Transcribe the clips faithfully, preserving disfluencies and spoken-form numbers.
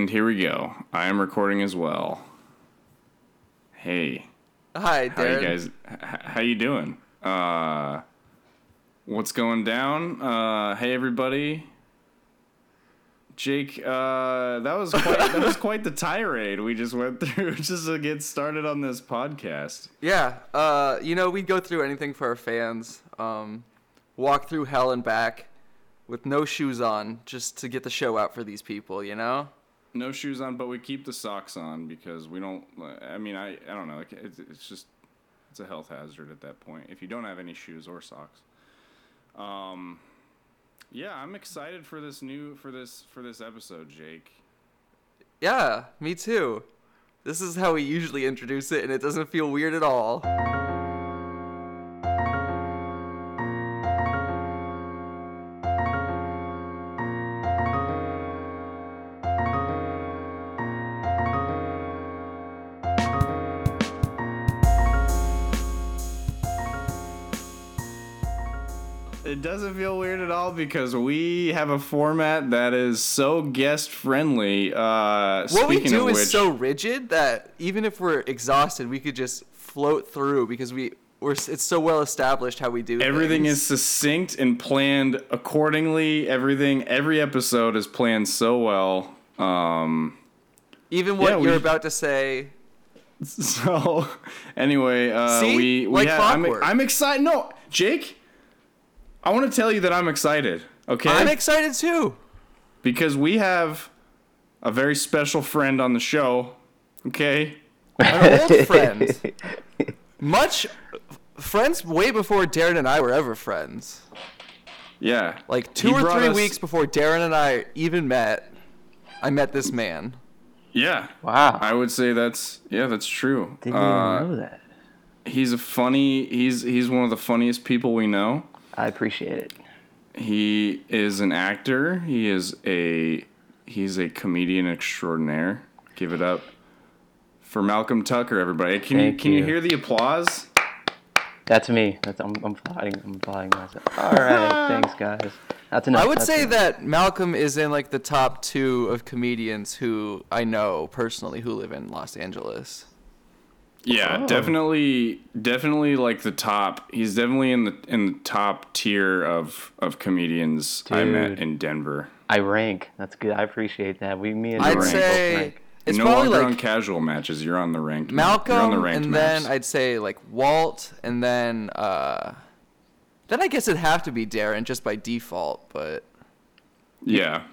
And here we go. I am recording as well. Hey. Hi, Darren. How you guys? How you doing? Uh, what's going down? Uh, hey, everybody. Jake, uh, that was quite, that was quite the tirade we just went through just to get started on this podcast. Yeah, uh, you know, we go through anything for our fans. Um, walk through hell and back with no shoes on just to get the show out for these people, you know? No shoes on, but we keep the socks on because we don't, I mean, I, I don't know. It's, it's just, it's a health hazard at that point if you don't have any shoes or socks. Um... Yeah, I'm excited for this new for this for this episode, Jake. Yeah, me too. This is how we usually introduce it, and it doesn't feel weird at all. It doesn't feel weird at all because we have a format that is so guest-friendly. Uh, what we do is which, so rigid that even if we're exhausted, we could just float through because we we're, it's so well established how we do everything things. Is succinct and planned accordingly. Everything, every episode is planned so well. Um, even what yeah, you're we, about to say. So, anyway, uh, See? we, we like had, I'm, I'm excited. No, Jake. I want to tell you that I'm excited, okay? I'm excited, too. Because we have a very special friend on the show, okay? An old friend. Much friends way before Darren and I were ever friends. Yeah. Like two or three us... weeks before Darren and I even met, I met this man. Yeah. Wow. I would say that's, yeah, that's true. Didn't uh, even know that. He's a funny, he's he's one of the funniest people we know. I appreciate it. He is an actor. He is a he's a comedian extraordinaire. Give it up for Malcolm Tucker, everybody. Can Thank you can you. you hear the applause? That's me. That's I'm I'm applauding I'm applauding myself. All right, thanks guys. That's enough. I would That's say enough. that Malcolm is in like the top two of comedians who I know personally who live in Los Angeles. Yeah, oh. definitely, definitely like the top. He's definitely in the in the top tier of, of comedians Dude, I met in Denver. I rank. That's good. I appreciate that. We me and I'd rank, say rank. It's no probably longer like on casual matches. You're on the ranked. Malcolm, you're on the ranked and maps. Then I'd say like Walt, and then uh, then I guess it'd have to be Darren just by default. But yeah.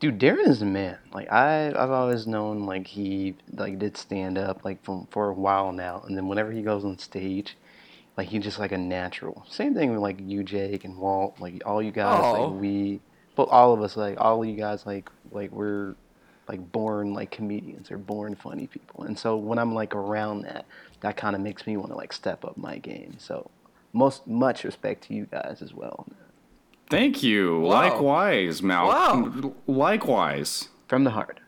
Dude, Darren is a man. Like I, I've always known, like he, like did stand up, like from for a while now. And then whenever he goes on stage, like he's just like a natural. Same thing with like you, Jake, and Walt. Like all you guys, oh. like we, but all of us, like all of you guys, like like we're, like born like comedians or born funny people. And so when I'm like around that, that kind of makes me want to like step up my game. So most much respect to you guys as well. Thank you. Wow. Likewise, Malcolm. Wow. Likewise. From the heart.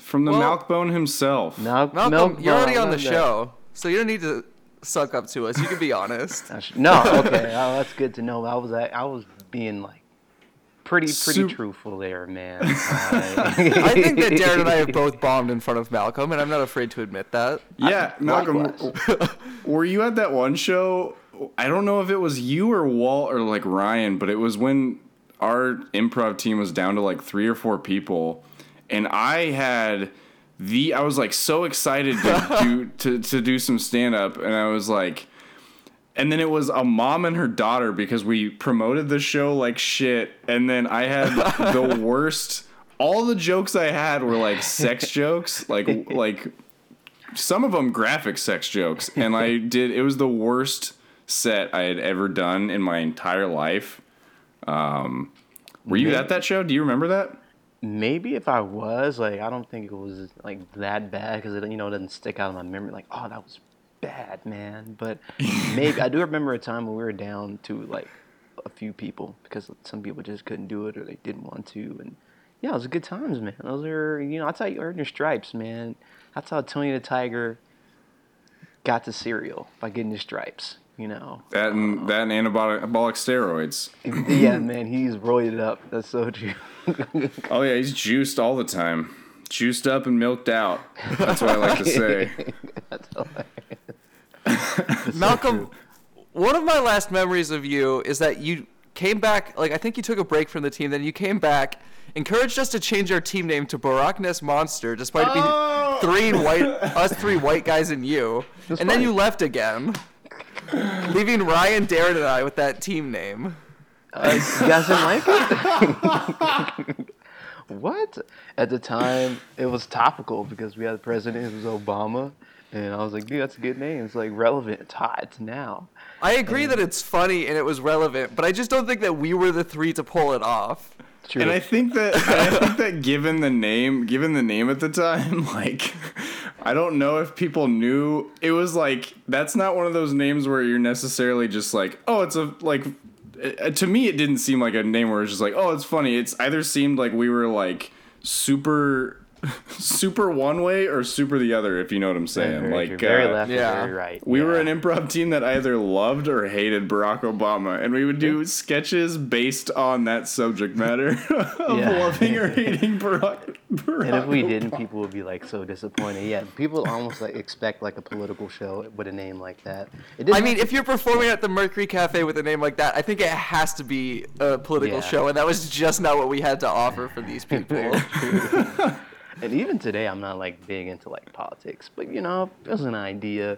From the well, Malkbone himself. Mal- Malcolm, Malcolm, you're already on the show, so you don't need to suck up to us. You can be honest. No, okay. Oh, that's good to know. I was I was being like pretty pretty Sup- truthful there, man. I... I think that Darren and I have both bombed in front of Malcolm, and I'm not afraid to admit that. Yeah, I, Malcolm, were you at that one show? I don't know if it was you or Walt or like Ryan, but it was when our improv team was down to like three or four people, and I had the I was like so excited to do to, to do some stand up, and I was like, and then it was a mom and her daughter because we promoted the show like shit, and then I had the worst. All the jokes I had were like sex jokes, like like some of them graphic sex jokes, and I did. It was the worst set I had ever done in my entire life. Um, were you maybe, at that show? Do you remember that? Maybe if I was, like, I don't think it was like that bad because it, you know, it doesn't stick out in my memory. Like, oh, that was bad, man. But maybe I do remember a time when we were down to like a few people because some people just couldn't do it or they didn't want to. And yeah, it was good times, man. Those are, you know, that's how you earn your stripes, man. That's how Tony the Tiger got to cereal by getting his stripes. you know. That and, um, that and anabolic steroids. Yeah, man, he's roided up. That's so true. Oh, yeah, he's juiced all the time. Juiced up and milked out. That's what I like to say. That's hilarious. Malcolm, so one of my last memories of you is that you came back, like, I think you took a break from the team, then you came back, encouraged us to change our team name to Barkness Monster, despite it being oh! three white, us three white guys and you. That's and funny. Then you left again, leaving Ryan, Darren, and I with that team name. Uh, you guys didn't like it? What? At the time, it was topical because we had the president, it was Obama, and I was like, dude, that's a good name. It's like relevant, tied to now. I agree and, that it's funny and it was relevant, but I just don't think that we were the three to pull it off. True. And I think that I think that given the name, given the name at the time, like, I don't know if people knew. It was like, that's not one of those names where you're necessarily just like, oh, it's a, like, it, to me, it didn't seem like a name where it's just like, oh, it's funny. It's either seemed like we were like super, super one way or super the other, if you know what I'm saying. Very, like, very uh, left, yeah. Very right. We yeah. were an improv team that either loved or hated Barack Obama, and we would do sketches based on that subject matter of yeah. loving or hating Barack. Barack and if we Obama. didn't, people would be like so disappointed. Yeah, people almost like expect like a political show with a name like that. It I mean, if you're performing at the Mercury Cafe with a name like that, I think it has to be a political yeah. show, and that was just not what we had to offer for these people. And even today, I'm not, like, big into, like, politics. But, you know, it was an idea.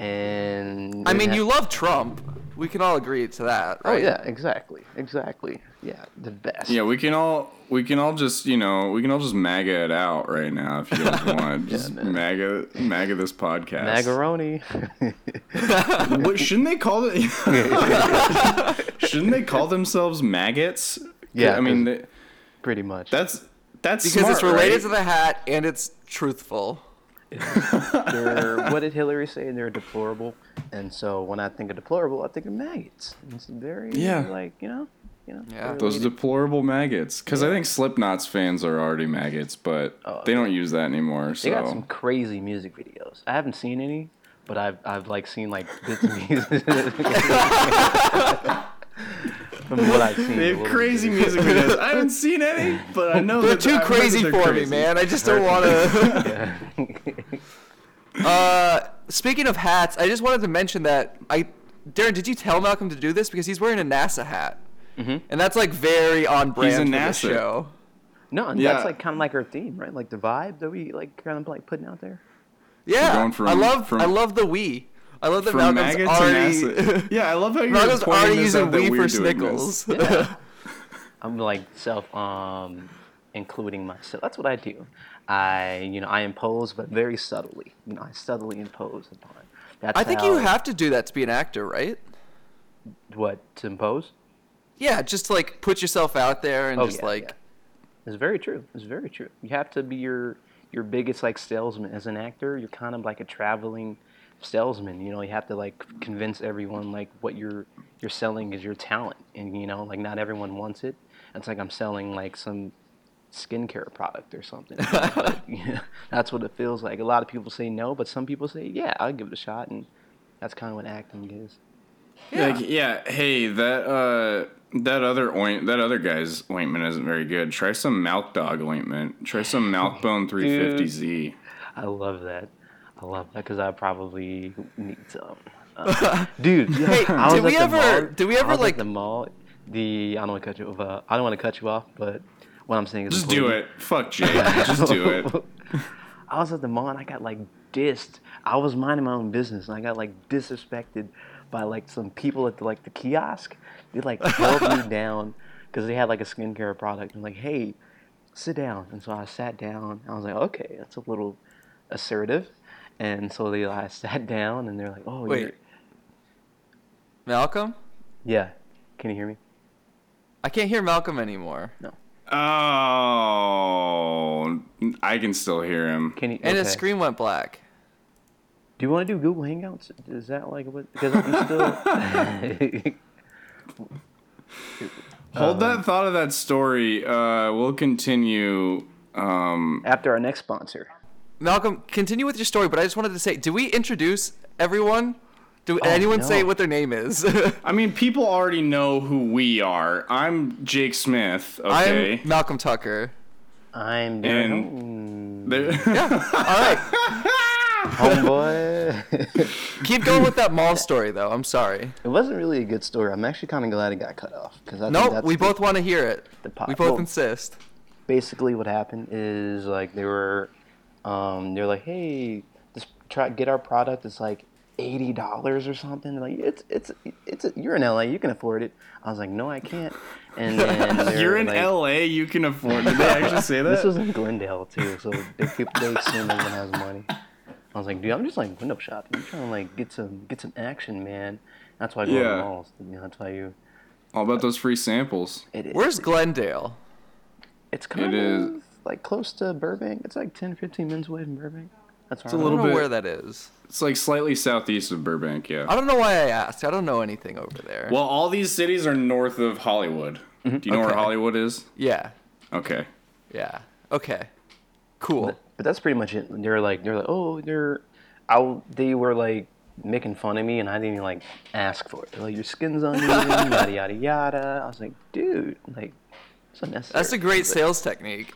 And I mean, you love Trump. We can all agree to that, right? Oh, yeah, exactly. Exactly. Yeah, the best. Yeah, we can all we can all just, you know, we can all just MAGA it out right now if you guys want. Just yeah, MAGA MAGA this podcast. Magaroni. What, shouldn't they call it? Shouldn't they call themselves maggots? Yeah. I mean, they, pretty much. That's... That's because smart, it's related right? to the hat and it's truthful. They're, what did Hillary say? They're deplorable, and so when I think of deplorable, I think of maggots. It's very yeah. like you know, you know. Yeah. Those related. Deplorable maggots. Because yeah. I think Slipknot's fans are already maggots, but oh, they okay. don't use that anymore. So. They got some crazy music videos. I haven't seen any, but I've I've like seen like bits of music. From what I've seen. They have crazy music videos. I haven't seen any, but I know they're that, too I crazy they're for crazy. me, man. I just don't want to. uh, speaking of hats, I just wanted to mention that I, Darren, did you tell Malcolm to do this because he's wearing a NASA hat, mm-hmm. and that's like very on brand for the show. No, and yeah. that's like kind of like our theme, right? Like the vibe that we like kind of like putting out there. Yeah, from, I love from... I love the we. I love that From Malcolm's already... Yeah, I love how you're Malcolm's already using we for Snickles. Yeah. I'm like self, um, including myself. That's what I do. I, you know, I impose, but very subtly. You know, I subtly impose upon. That's I think how... you have to do that to be an actor, right? What, to impose? Yeah, just like put yourself out there and oh, just yeah, like. Yeah. It's very true. It's very true. You have to be your your biggest like salesman as an actor. You're kind of like a traveling. Salesman, you know, you have to like convince everyone like what you're you're selling is your talent, and you know, like not everyone wants it. It's like I'm selling like some skincare product or something. But, you know, that's what it feels like. A lot of people say no, but some people say yeah, I'll give it a shot, and that's kind of what acting is. Yeah, like, yeah. Hey, that uh, that other oint, that other guy's ointment isn't very good. Try some Malc Dog ointment. Try some Malcbone three fifty Z. I love that. I love that because I probably need some. Um, dude, yeah, hey, I was did, we ever, mall, did we ever? Did we ever like the mall? The I don't want to cut you off. Uh, I don't want to cut you off, but what I'm saying is just do it. Fuck Jay, just do it. I was at the mall and I got like dissed. I was minding my own business and I got like disrespected by like some people at the, like the kiosk. They like held me down because they had like a skincare product. I'm like, hey, sit down. And so I sat down. I was like, okay, that's a little assertive. And so they, I sat down, and they're like, "Oh, wait, you're... Malcolm? Yeah, can you hear me? I can't hear Malcolm anymore. No. Oh, I can still hear him. Can you? And okay. His screen went black. Do you want to do Google Hangouts? Is that like what? Because I'm still. Hold um, that thought of that story. Uh, we'll continue um... after our next sponsor. Malcolm, continue with your story, but I just wanted to say, did we introduce everyone? Do oh, anyone no. say what their name is? I mean, people already know who we are. I'm Jake Smith. Okay. I'm Malcolm Tucker. I'm Darren. Yeah. All right. Homeboy. Keep going with that mall story, though. I'm sorry. It wasn't really a good story. I'm actually kind of glad it got cut off. Cause I nope, think that's we the, both want to hear it. We both well, insist. Basically, what happened is, like, they were, um, they were like, hey, just try get our product. It's like eighty dollars or something. They're like, it's it's it's a, you're in L A, you can afford it. I was like, no, I can't. And then you're in like, L A, you can afford it. Did they actually say that? This was in Glendale too, so they keep they assume everyone has money. I was like, dude, I'm just like window shopping. I'm trying to like get some get some action, man. That's why I go yeah. to the malls. You know, that's why you. All about uh, those free samples. It is. Where's Glendale? It's kind it of is. like close to Burbank. It's like ten, fifteen minutes away from Burbank. That's it's a little I don't know bit, where that is. It's like slightly southeast of Burbank, yeah. I don't know why I asked. I don't know anything over there. Well, all these cities are north of Hollywood. Mm-hmm. Do you know okay. where Hollywood is? Yeah. Okay. Yeah. Okay. Cool. The- But that's pretty much it. They're like, they're like, oh, they're, I, they were like making fun of me, and I didn't even like ask for it. They're like, your skin's on you, yada yada yada. I was like, dude, like, it's unnecessary. That's a great sales like, technique.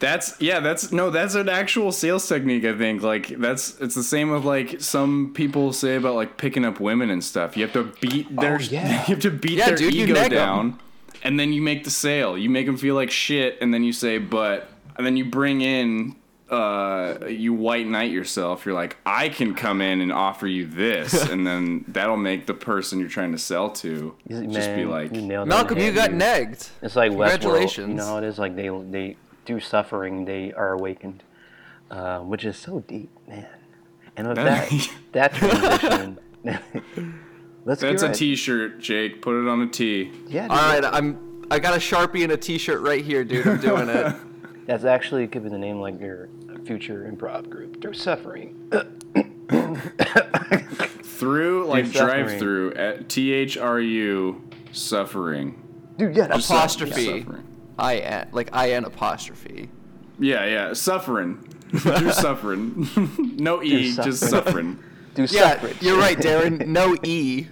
That's yeah, that's no, that's an actual sales technique. I think like that's it's the same with like some people say about like picking up women and stuff. You have to beat their, oh, yeah. you have to beat yeah, their dude, ego you down, them. And then you make the sale. You make them feel like shit, and then you say, but, and then you bring in. Uh, you white knight yourself. You're like, I can come in and offer you this, and then that'll make the person you're trying to sell to Man, just be like, you Malcolm, you got negged. It's like congratulations. Westworld. You know, it is like they they through suffering they are awakened, uh, which is so deep, man. And with that that transition. Let's That's a T-shirt, Jake. Put it on a T. Yeah. Dude, all right, I'm. I got a Sharpie and a T-shirt right here, dude. I'm doing it. That's actually could be the name like your future improv group. Through suffering. Through like drive through at T H R U suffering. Dude, yeah, that's apostrophe. Suffering. I N like I N apostrophe. Yeah, yeah. Suffering. Through suffering. No E, suffering. Just suffering. Do yeah, suffering. You're right, Darren. No E.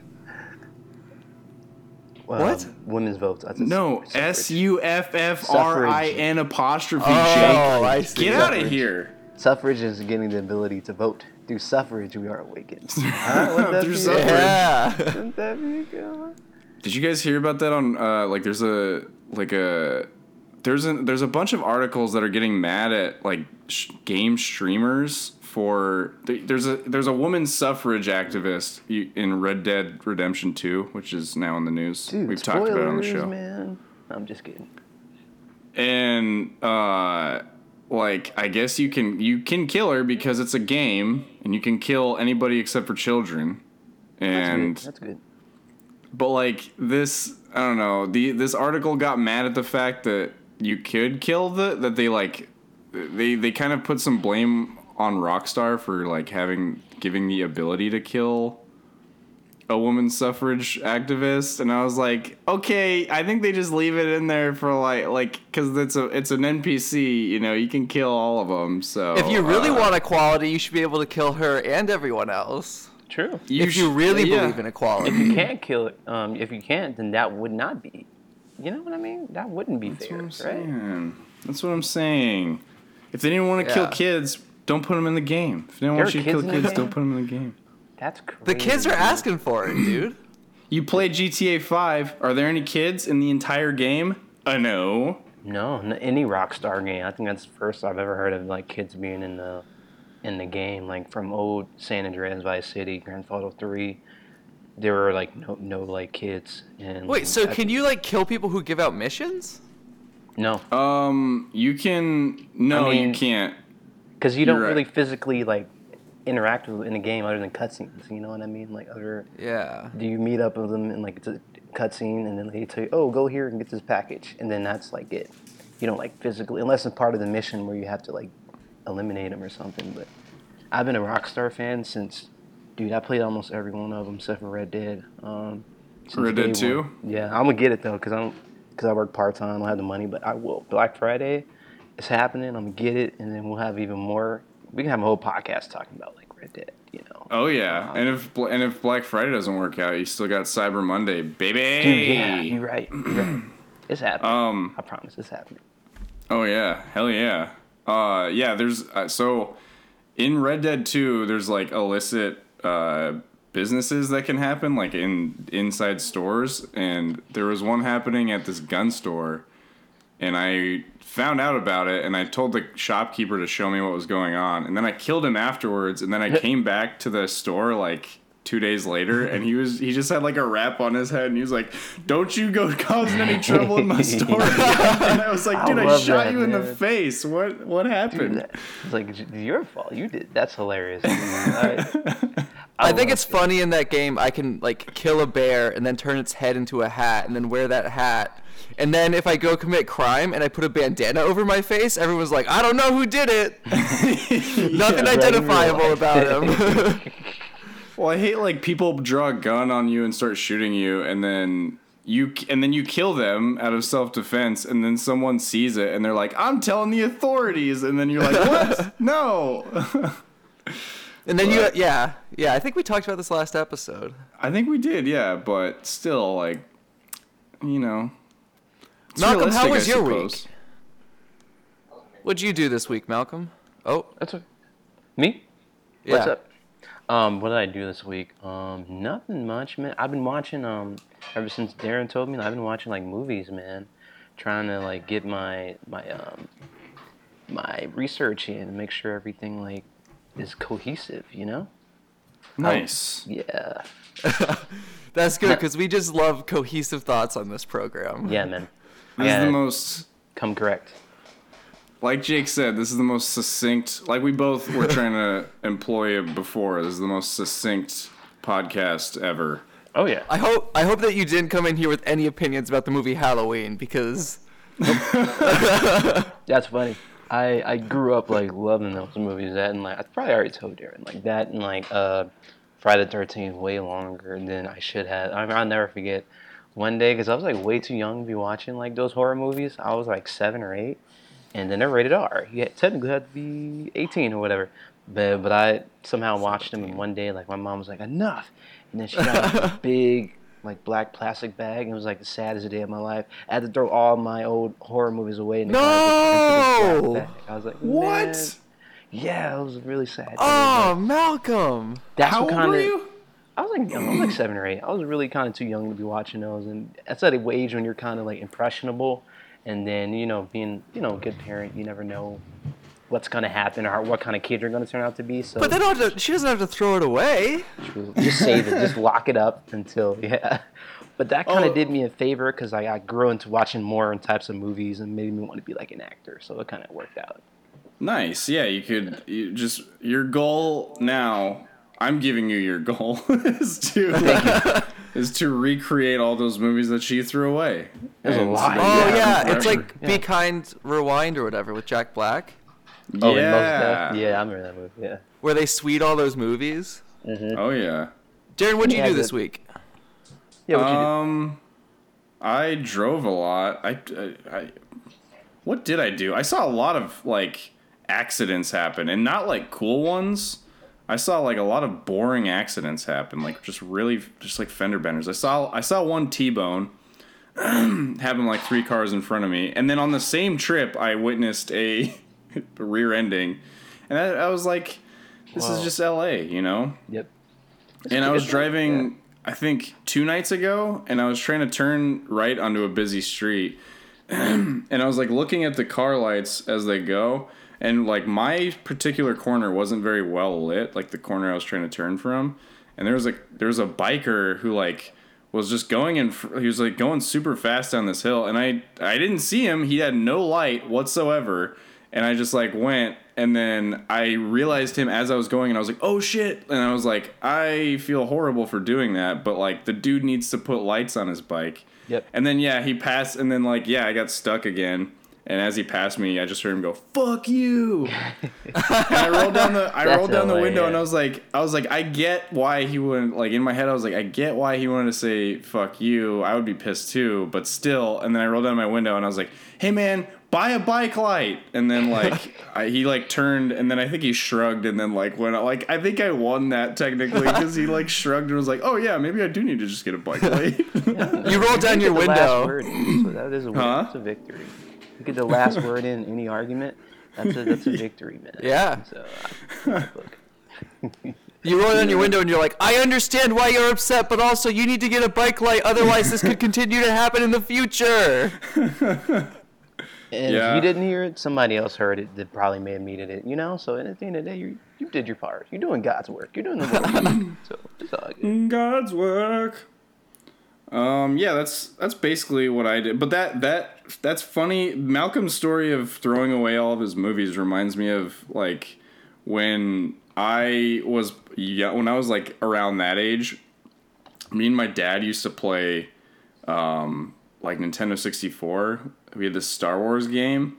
Well, what? Women's votes. That's no, S U F F R I N apostrophe J. Oh, I see. Get out of here. Suffrage is getting the ability to vote. Through suffrage, we are awakened. Right, Through suffrage. Yeah. Wouldn't that be good? Did you guys hear about that on uh, like? There's a like a there's a there's a bunch of articles that are getting mad at like sh- game streamers. For there's a there's a woman suffrage activist in Red Dead Redemption Two, which is now in the news. Dude, we've spoilers, talked about it on the show. Man. I'm just kidding. And uh, like I guess you can you can kill her because it's a game, and you can kill anybody except for children. And that's good. That's good. But like this, I don't know. The this article got mad at the fact that you could kill the that they like they they kind of put some blame on Rockstar for like having giving the ability to kill a woman suffrage activist, and I was like, okay, I think they just leave it in there for like like because it's a it's an N P C, you know, you can kill all of them. So if you really uh, want equality, you should be able to kill her and everyone else. True. You if sh- you really yeah. believe in equality, if you can't kill it, um, if you can't, then that would not be, you know what I mean? That wouldn't be That's fair, right? Saying. That's what I'm saying. If they didn't want to yeah. kill kids. Don't put them in the game. If no one wants you to kill kids, don't put them in the game. That's crazy. The kids are asking for it, dude. You play G T A five. Are there any kids in the entire game? Uh, no. No, any Rockstar game. I think that's the first I've ever heard of like kids being in the in the game. Like from old San Andreas, Vice City, Grand Theft Auto three, there were like no no like kids. And wait, so I, can you like kill people who give out missions? No. Um, you can. No, I mean, you can't. Because you don't right. really physically like interact with in the game other than cutscenes, you know what I mean? Like other yeah. Do you meet up with them in like a cutscene and then they tell you, oh, go here and get this package, and then that's like it. You don't like physically, unless it's part of the mission where you have to like eliminate them or something. But I've been a Rockstar fan since, dude, I played almost every one of them except for Red Dead. Um, Red Dead Two. Yeah, I'm gonna get it though because I'm because I work part time, I don't have the money, but I will. Black Friday. It's happening. I'm gonna get it, and then we'll have even more. We can have a whole podcast talking about like Red Dead, you know. Oh yeah, um, and if and if Black Friday doesn't work out, you still got Cyber Monday, baby. Dude, yeah, you're right. You're right. It's happening. Um, I promise, it's happening. Oh yeah, hell yeah. Uh, yeah, there's uh, so in Red Dead Two, there's like illicit uh, businesses that can happen, like in inside stores, and there was one happening at this gun store, and I found out about it, and I told the shopkeeper to show me what was going on, and then I killed him afterwards, and then I came back to the store like two days later, and he was he just had like a wrap on his head, and he was like, "Don't you go causing any trouble in my store." And I was like, "Dude, I, I shot that, you dude. in the face. What what happened?" Dude, it's like, it's your fault. You did. That's hilarious. I, I think it's it. funny in that game. I can like kill a bear and then turn its head into a hat, and then wear that hat. And then if I go commit crime and I put a bandana over my face, everyone's like, I don't know who did it. Nothing yeah, identifiable about him. Well, I hate like people draw a gun on you and start shooting you, and then you and then you kill them out of self-defense, and then someone sees it and they're like, I'm telling the authorities, and then you're like, what? No. And then but, you yeah. Yeah, I think we talked about this last episode. I think we did, yeah, but still, like, you know, it's Malcolm, how was I your suppose. week? What'd you do this week, Malcolm? Oh, that's what, me. Yeah. What's up? Um, what did I do this week? Um, nothing much, man. I've been watching. Um, ever since Darren told me, I've been watching like movies, man. Trying to like get my my um my research in and make sure everything like is cohesive, you know. Nice. Um, yeah. That's good because we just love cohesive thoughts on this program. Yeah, man. This yeah, is the most... Come correct. Like Jake said, this is the most succinct... Like we both were trying to employ it before. This is the most succinct podcast ever. Oh, yeah. I hope I hope that you didn't come in here with any opinions about the movie Halloween, because... That's funny. I, I grew up, like, loving those movies. That and, like, I probably already told Darren. Like, that and, like, uh, Friday the thirteenth way longer than I should have. I mean, I'll never forget... One day, because I was like way too young to be watching like those horror movies. I was like seven or eight, and then they're rated R. You had, technically had to be eighteen or whatever. But but I somehow watched them, and one day like my mom was like enough, and then she got like, a big like black plastic bag, and it was like the saddest day of my life. I had to throw all my old horror movies away. And no, I was like what? Man. Yeah, it was really sad. Oh, like, Malcolm, that's how what kinda, old were you? I was like, young, I was like seven or eight. I was really kind of too young to be watching those, and that's at a age when you're kind of like impressionable. And then you know, being you know, a good parent, you never know what's gonna happen or what kind of kid you're gonna turn out to be. So, but they don't have to, she doesn't have to throw it away. True. Just save it, just lock it up until yeah. But that kind of oh. did me a favor because I, I grew into watching more types of movies and made me want to be like an actor. So it kind of worked out. Nice, yeah. You could you just your goal now. I'm giving you your goal is to is to recreate all those movies that she threw away. There's and a lot. Oh yeah, yeah. It's like yeah. Be Kind, Rewind or whatever with Jack Black. Oh yeah, yeah, I remember that movie. Yeah, where they sweet all those movies. Mm-hmm. Oh yeah. Darren, what'd you yeah, do this good. week? Yeah, what'd you do? Um, I drove a lot. I, I, I, what did I do? I saw a lot of like accidents happen, and not like cool ones. I saw like a lot of boring accidents happen, like just really, just like fender benders. I saw I saw one T-bone happen like three cars in front of me, and then on the same trip I witnessed a rear-ending, and I, I was like, "This Whoa. is just L A, you know." Yep. That's and I was driving, yeah. I think two nights ago, and I was trying to turn right onto a busy street, and I was like looking at the car lights as they go. And, like, my particular corner wasn't very well lit, like the corner I was trying to turn from. And there was, like, there was a biker who, like, was just going in, fr- he was, like, going super fast down this hill. And I, I didn't see him. He had no light whatsoever. And I just, like, went. And then I realized him as I was going. And I was like, oh, shit. And I was like, I feel horrible for doing that. But, like, the dude needs to put lights on his bike. Yep. And then, yeah, he passed. And then, like, yeah, I got stuck again. And as he passed me, I just heard him go, "Fuck you!" And I rolled down the I rolled down the window, yeah. and I was like, I was like, I get why he wouldn't, like, in my head, I was like, I get why he wanted to say "fuck you." I would be pissed too, but still. And then I rolled down my window, and I was like, "Hey, man, buy a bike light." And then like I, he like turned, and then I think he shrugged, and then like went out. Like I think I won that technically because he like shrugged and was like, "Oh yeah, maybe I do need to just get a bike light." Yeah, you rolled down you your window. Word, so that is a win. Huh? That's a victory. You get the last word in any argument. That's a that's a victory, man. Yeah. So, look. You roll down your window and you're like, "I understand why you're upset, but also you need to get a bike light, otherwise this could continue to happen in the future." And yeah. if you didn't hear it, somebody else heard it that probably may have needed it, you know? So at the end of the day, you you did your part. You're doing God's work. You're doing the work. So it's all good. God's work. Um, yeah, that's that's basically what I did. But that that that's funny. Malcolm's story of throwing away all of his movies reminds me of like when I was yeah, when I was like around that age. Me and my dad used to play um, like Nintendo sixty-four. We had this Star Wars game,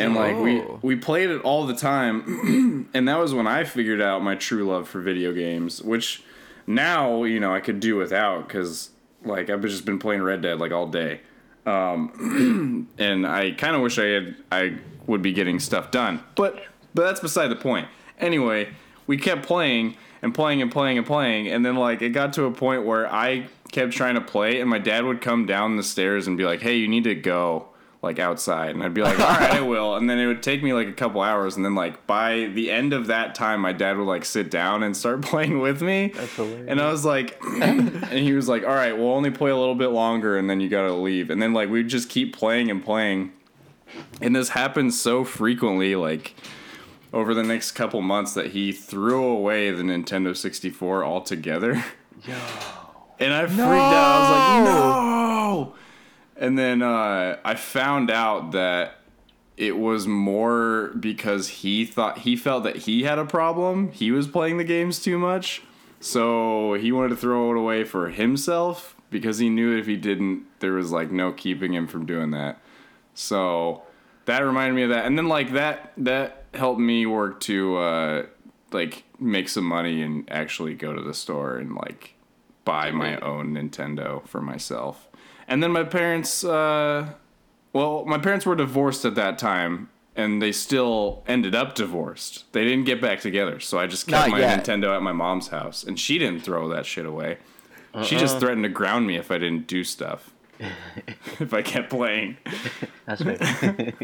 and oh. like we we played it all the time. And that was when I figured out my true love for video games, which now you know I could do without because. Like, I've just been playing Red Dead, like, all day. Um, and I kind of wish I had I would be getting stuff done. But but that's beside the point. Anyway, we kept playing and playing and playing and playing. And then, like, it got to a point where I kept trying to play. And my dad would come down the stairs and be like, "Hey, you need to go, like, outside." And I'd be like, "All right, I will." And then it would take me, like, a couple hours. And then, like, by the end of that time, my dad would, like, sit down and start playing with me. That's hilarious. And I was like... And he was like, "All right, we'll only play a little bit longer, and then you got to leave." And then, like, we'd just keep playing and playing. And this happened so frequently, like, over the next couple months that he threw away the Nintendo sixty-four altogether. Yo. And I freaked no! out. I was like, no! And then uh, I found out that it was more because he thought he felt that he had a problem. He was playing the games too much. So he wanted to throw it away for himself because he knew if he didn't, there was like no keeping him from doing that. So that reminded me of that. And then like that, that helped me work to uh, like make some money and actually go to the store and like buy my own Nintendo for myself. And then my parents, uh, well, my parents were divorced at that time, and they still ended up divorced. They didn't get back together, so I just kept Not my yet. Nintendo at my mom's house, and she didn't throw that shit away. Uh-uh. She just threatened to ground me if I didn't do stuff, if I kept playing. That's fair.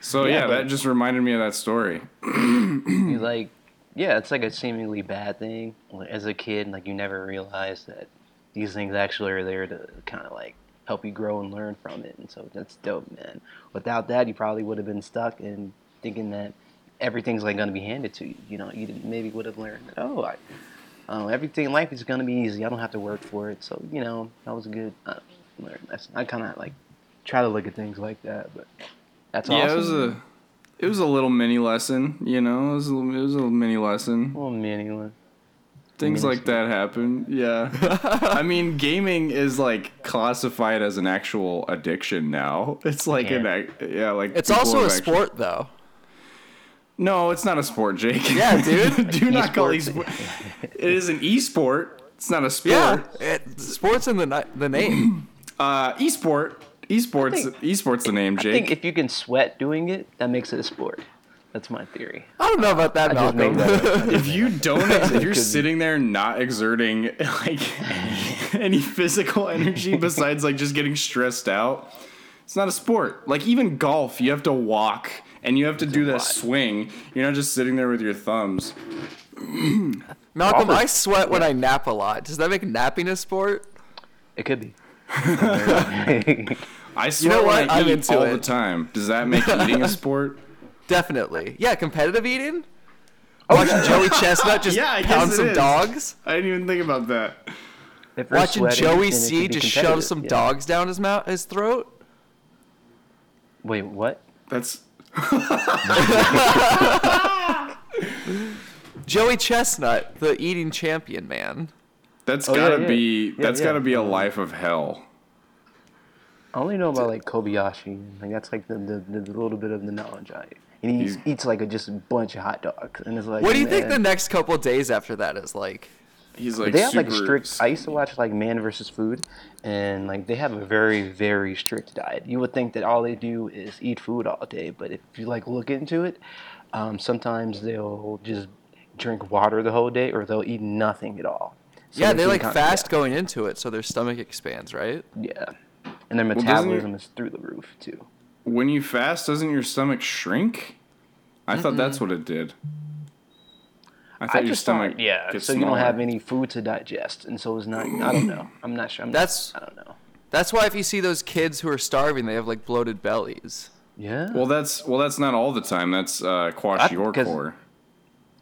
So, yeah, yeah that just reminded me of that story. Like, yeah, it's like a seemingly bad thing. As a kid, like, you never realize that these things actually are there to kind of like help you grow and learn from it. And so that's dope, man. Without that, you probably would have been stuck in thinking that everything's like going to be handed to you. You know, you maybe would have learned that, oh, I, uh, everything in life is going to be easy. I don't have to work for it. So, you know, that was a good uh, learn lesson. I kind of like try to look at things like that, but that's awesome. Yeah, it was a, it was a little mini lesson, you know, it was a, it was a mini lesson. A little mini lesson. Things like that happen, yeah. I mean, gaming is, like, classified as an actual addiction now. It's like yeah. an, yeah, like... It's also a actually... sport, though. No, it's not a sport, Jake. Yeah, dude. Do not call it e-sport. It is an e-sport. It's not a sport. Yeah, it, sports in the ni- the name. uh, e-sport. E-sport's, think, e-sport's the name, Jake. I think if you can sweat doing it, that makes it a sport. That's my theory. I don't know about that, Malcolm. That if you don't, ex- if you're sitting there not exerting like any, any physical energy besides like just getting stressed out, it's not a sport. Like even golf, you have to walk and you have to it's do that swing. You're not just sitting there with your thumbs. Malcolm, golf I sweat is- when yeah. I nap a lot. Does that make napping a sport? It could be. I sweat you know when I I'm eat into all it. the time. Does that make eating a sport? Definitely. Yeah, competitive eating? Oh, Watching yeah. Joey Chestnut just yeah, pound some is. dogs? I didn't even think about that. Watching sweating, Joey C just shove some yeah. dogs down his mouth, his throat? Wait, what? That's... Joey Chestnut, the eating champion, man. That's oh, gotta yeah, yeah. be, yeah, that's yeah. gotta be a life of hell. I only know about like Kobayashi. Like that's like the, the, the little bit of the knowledge I. And he you, eats like a, just a bunch of hot dogs, and it's like. What do you man. think the next couple of days after that is like? He's like. But they have like strict. Skinny. I used to watch like Man versus Food, and like they have a very very strict diet. You would think that all they do is eat food all day, but if you like look into it, um, sometimes they'll just drink water the whole day, or they'll eat nothing at all. So yeah, they like fast out. going into it, so their stomach expands, right? Yeah. And their metabolism well, is through the roof, too. When you fast, doesn't your stomach shrink? I Mm-mm. thought that's what it did. I thought I your stomach thought, yeah, gets so smaller. You don't have any food to digest, and so it's not, I don't know. I'm not sure. I'm that's, not, I don't know. That's why if you see those kids who are starving, they have, like, bloated bellies. Yeah. Well, that's well, that's not all the time. That's uh, kwashiorkor.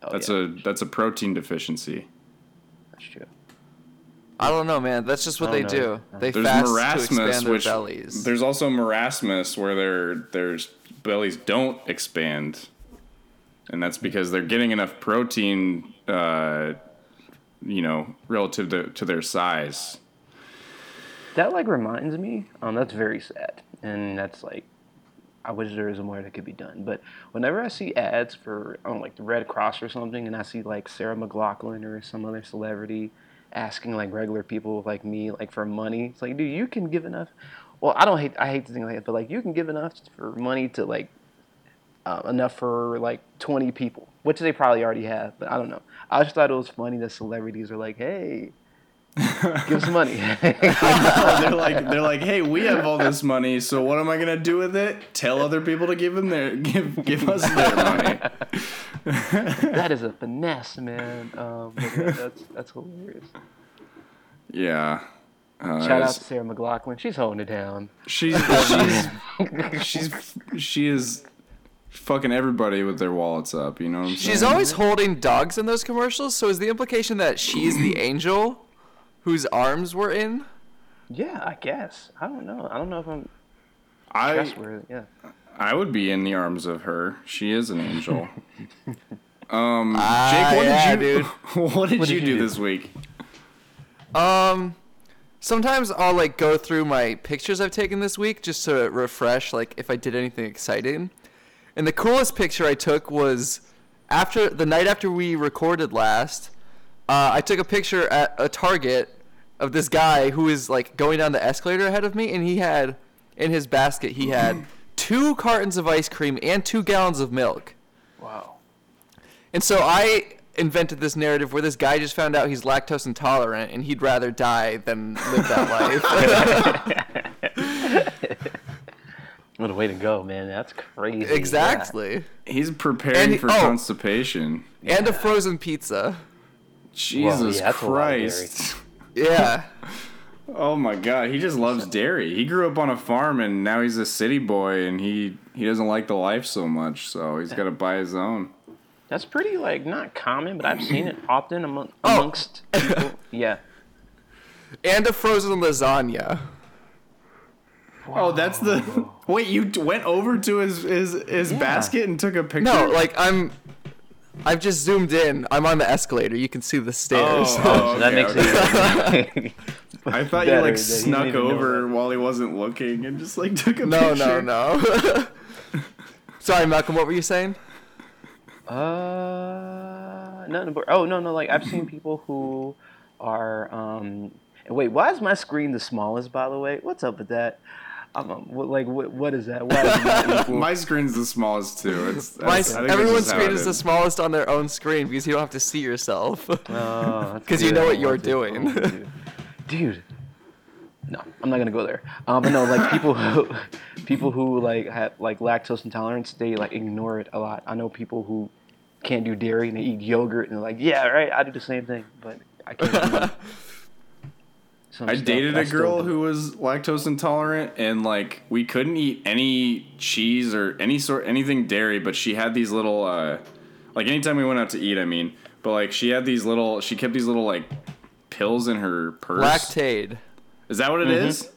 Oh, that's, yeah. a, that's a protein deficiency. That's true. I don't know, man. That's just what they know. do. They there's fast marasmus, to expand their which, bellies. There's also marasmus where their their bellies don't expand, and that's because they're getting enough protein, uh, you know, relative to, to their size. That like reminds me. Um, that's very sad, and that's like, I wish there was more that could be done. But whenever I see ads for, I don't know, like the Red Cross or something, and I see like Sarah McLachlan or some other celebrity asking like regular people like me like for money, it's like, dude, you can give enough. Well, I don't hate I hate to think like that, but like you can give enough for money to like uh, enough for like twenty people, which they probably already have. But I don't know. I just thought it was funny that celebrities are like, hey, give us money. they're like they're like, hey, we have all this money, so what am I gonna do with it? Tell other people to give them their give give us their money. That is a finesse, man. Um, yeah, that's that's hilarious. Yeah. Uh, Shout out to Sarah McLachlan. She's holding it down. She's she's, she's she is fucking everybody with their wallets up. You know what I'm saying? She's always holding dogs in those commercials. So is the implication that she's the angel whose arms were in? Yeah, I guess. I don't know. I don't know if I'm. I trustworthy. Yeah. I would be in the arms of her. She is an angel. um, uh, Jake, what yeah, did you dude. What did, what you, did you do, do this week? Um, sometimes I'll like go through my pictures I've taken this week just to refresh, like if I did anything exciting. And the coolest picture I took was after the night after we recorded last. Uh, I took a picture at a Target of this guy who is like going down the escalator ahead of me, and he had in his basket he had. two cartons of ice cream and two gallons of milk. Wow. And so I invented this narrative where this guy just found out he's lactose intolerant and he'd rather die than live that life. What a way to go, man. That's crazy. Exactly. Yeah. He's preparing he, for oh, constipation. And yeah. a frozen pizza. Jesus well, yeah, Christ. Yeah. Oh my God, he just loves dairy. He grew up on a farm and now he's a city boy, and he, he doesn't like the life so much, so he's got to buy his own. That's pretty, like, not common, but I've seen it often among, amongst oh. people. Yeah. And a frozen lasagna. Wow. Oh, that's the... Wait, you went over to his, his, his yeah. basket and took a picture? No, like, I'm... I've just zoomed in. I'm on the escalator. You can see the stairs. Oh, oh okay, that makes okay. sense. I thought better, you like snuck over while he wasn't looking and just like took a no, picture. No, no, no. Sorry, Malcolm. What were you saying? Uh, nothing. Oh no, no. Like I've seen people who are. Um, wait, why is my screen the smallest? By the way, what's up with that? I'm um, like, what, what is that? Why is that my screen's the smallest too. It's, that's, my, I think everyone's screen is the smallest on their own screen because you don't have to see yourself. Because oh, you know what you're doing. Oh, dude. dude. No, I'm not gonna go there. Um, but no, like people who, people who like have like lactose intolerance, they like ignore it a lot. I know people who can't do dairy and they eat yogurt and they're like, yeah, right, I do the same thing, but I can't. I dated a girl who was lactose intolerant, and like we couldn't eat any cheese or any sort anything dairy, but she had these little uh like anytime we went out to eat, I mean, but like she had these little she kept these little like pills in her purse. Lactaid. Is that what it mm-hmm. is?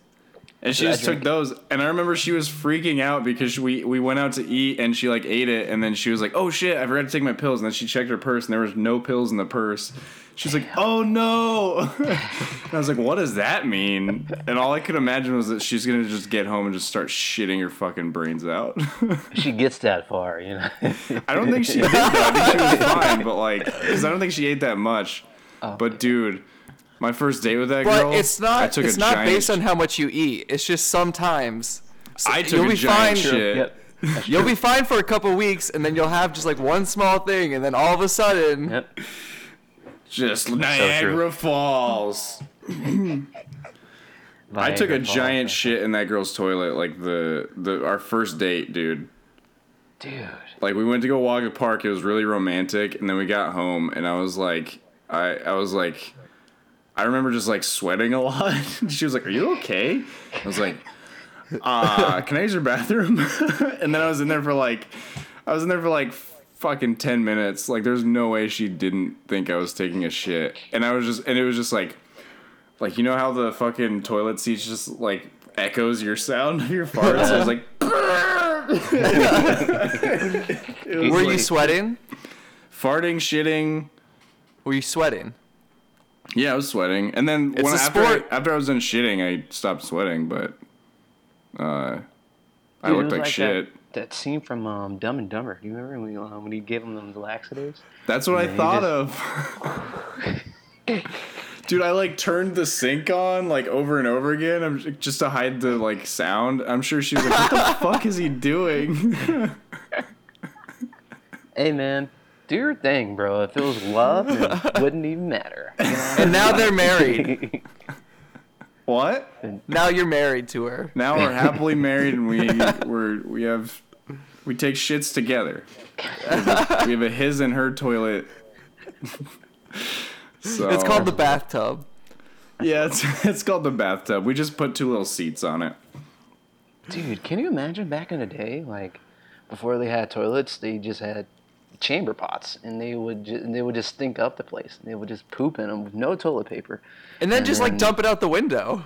And she just took those. And I remember she was freaking out because we, we went out to eat and she like ate it. And then she was like, oh shit, I forgot to take my pills. And then she checked her purse and there was no pills in the purse. She's like, oh no. And I was like, what does that mean? And all I could imagine was that she's going to just get home and just start shitting her fucking brains out. She gets that far, you know. I don't think she did that. I think she was fine. But like, because I don't think she ate that much. Oh. But dude. My first date with that but girl, it's not, I took it's a not giant based on how much you eat. It's just sometimes. So I took you'll a be giant fine. Shit. Yep. You'll be fine for a couple weeks, and then you'll have just like one small thing, and then all of a sudden, yep. just That's Niagara so Falls. Niagara I took a Falls, giant okay. shit in that girl's toilet, like the, the our first date, dude. Dude. Like we went to go walk the park. It was really romantic, and then we got home, and I was like, I I was like. I remember just like sweating a lot. She was like, "Are you okay?" I was like, "Uh, can I use your bathroom?" And then I was in there for like, I was in there for like fucking ten minutes. Like, there's no way she didn't think I was taking a shit. And I was just, and it was just like, like you know how the fucking toilet seat just like echoes your sound of your farts. So I was like, it was were like, you sweating? Farting, shitting. Were you sweating? Yeah, I was sweating, and then when, after I, after I was done shitting, I stopped sweating. But uh, I Dude, looked like, like shit. That, that scene from um, Dumb and Dumber. Do you remember when, uh, when he gave him them laxatives? That's what and I thought just... of. Dude, I like turned the sink on like over and over again, I'm, just to hide the like sound. I'm sure she was like, "What the fuck is he doing?" Hey, man. Do your thing, bro. If it was love, it wouldn't even matter. You know? And now they're married. What? Now you're married to her. Now we're happily married, and we we're, we have we take shits together. We have a, we have a his and her toilet. So, it's called the bathtub. Yeah, it's it's called the bathtub. We just put two little seats on it. Dude, can you imagine back in the day, like before they had toilets, they just had chamber pots, and they would ju- and they would just stink up the place. They would just poop in them with no toilet paper, and then and just then, like dump it out the window.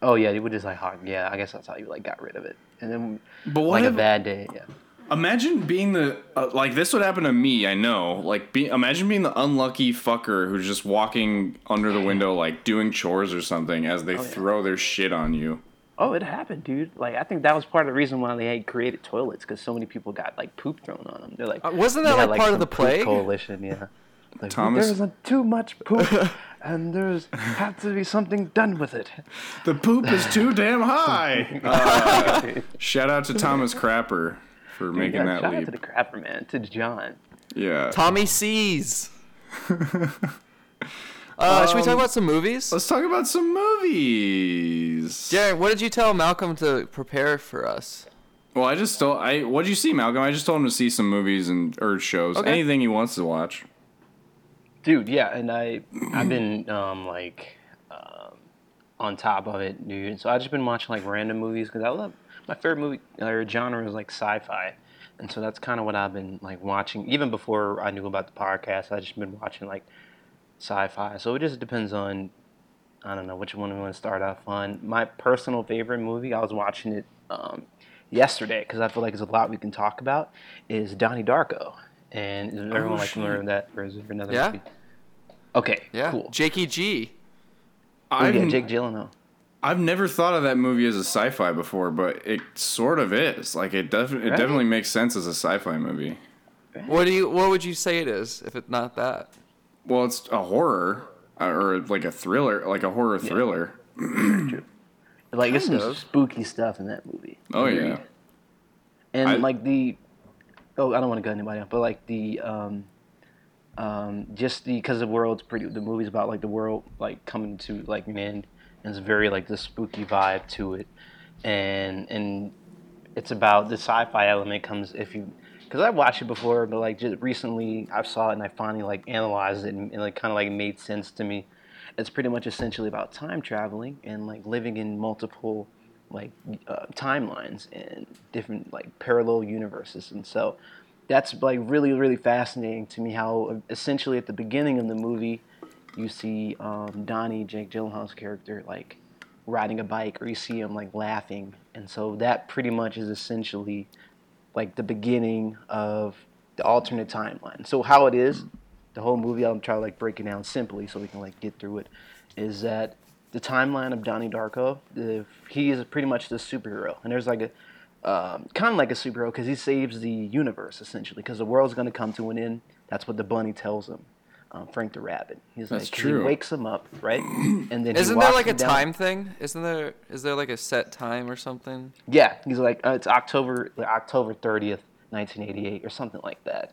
Oh yeah, they would just like hog. Yeah, I guess that's how you like got rid of it. And then but what like if, a bad day. Yeah. Imagine being the uh, like this would happen to me. I know. Like be, imagine being the unlucky fucker who's just walking under the window, like doing chores or something, as they oh, throw yeah. their shit on you. Oh, it happened, dude. Like, I think that was part of the reason why they had created toilets, because so many people got, like, poop thrown on them. They're like... Uh, wasn't that, like, like, part of the plague? Coalition, yeah. Like, Thomas... There's too much poop, and there's had to be something done with it. The poop is too damn high! Uh, shout out to Thomas Crapper for dude, making yeah, that shout leap. Shout out to the Crapper, man. To John. Yeah. Tommy C's. Uh, um, should we talk about some movies? Let's talk about some movies. Darren, what did you tell Malcolm to prepare for us? Well, I just told... I what did you see, Malcolm? I just told him to see some movies and or shows. Okay. Anything he wants to watch. Dude, yeah, and I, I've been, um, like, uh, on top of it, dude. So I've just been watching, like, random movies, because I love... My favorite movie or genre is, like, sci-fi. And so that's kind of what I've been, like, watching. Even before I knew about the podcast, I've just been watching, like... sci-fi. So it just depends on, I don't know, which one we want to start off on. My personal favorite movie, I was watching it um, yesterday because I feel like there's a lot we can talk about, is Donnie Darko. And is everyone oh, like familiar with that? Or is there another yeah. movie? Okay, yeah. cool. Jakey G. Oh, yeah, Jake Gyllenhaal. I've never thought of that movie as a sci-fi before, but it sort of is. Like it, defi- it right. definitely makes sense as a sci-fi movie. Right. What do you? What would you say it is if it's not that? Well, it's a horror, or like a thriller, like a horror thriller. Yeah. Like, there's some spooky stuff in that movie. Oh, yeah. It. And, I, like, the... Oh, I don't want to cut anybody off, but, like, the... um, um, Just the... Because the world's pretty... The movie's about, like, the world, like, coming to, like, an end. And it's very, like, the spooky vibe to it. And, and it's about the sci-fi element comes if you... Because I've watched it before, but, like, just recently I saw it and I finally, like, analyzed it and, and like, kind of, like, made sense to me. It's pretty much essentially about time traveling and, like, living in multiple, like, uh, timelines and different, like, parallel universes. And so that's, like, really, really fascinating to me how essentially at the beginning of the movie you see um, Donnie, Jake Gyllenhaal's character, like, riding a bike, or you see him like laughing. And so that pretty much is essentially like the beginning of the alternate timeline. So how it is, the whole movie, I'm trying to like break it down simply so we can like get through it, is that the timeline of Donnie Darko, the, he is pretty much the superhero. And there's like a, um, kind of like a superhero, because he saves the universe essentially, because the world's going to come to an end. That's what the bunny tells him. Um, Frank the Rabbit. He's That's like, true. He wakes him up, right? And then isn't he there like a down. time thing? Isn't there? Is there like a set time or something? Yeah, he's like uh, it's October, like October thirtieth, nineteen eighty-eight, or something like that.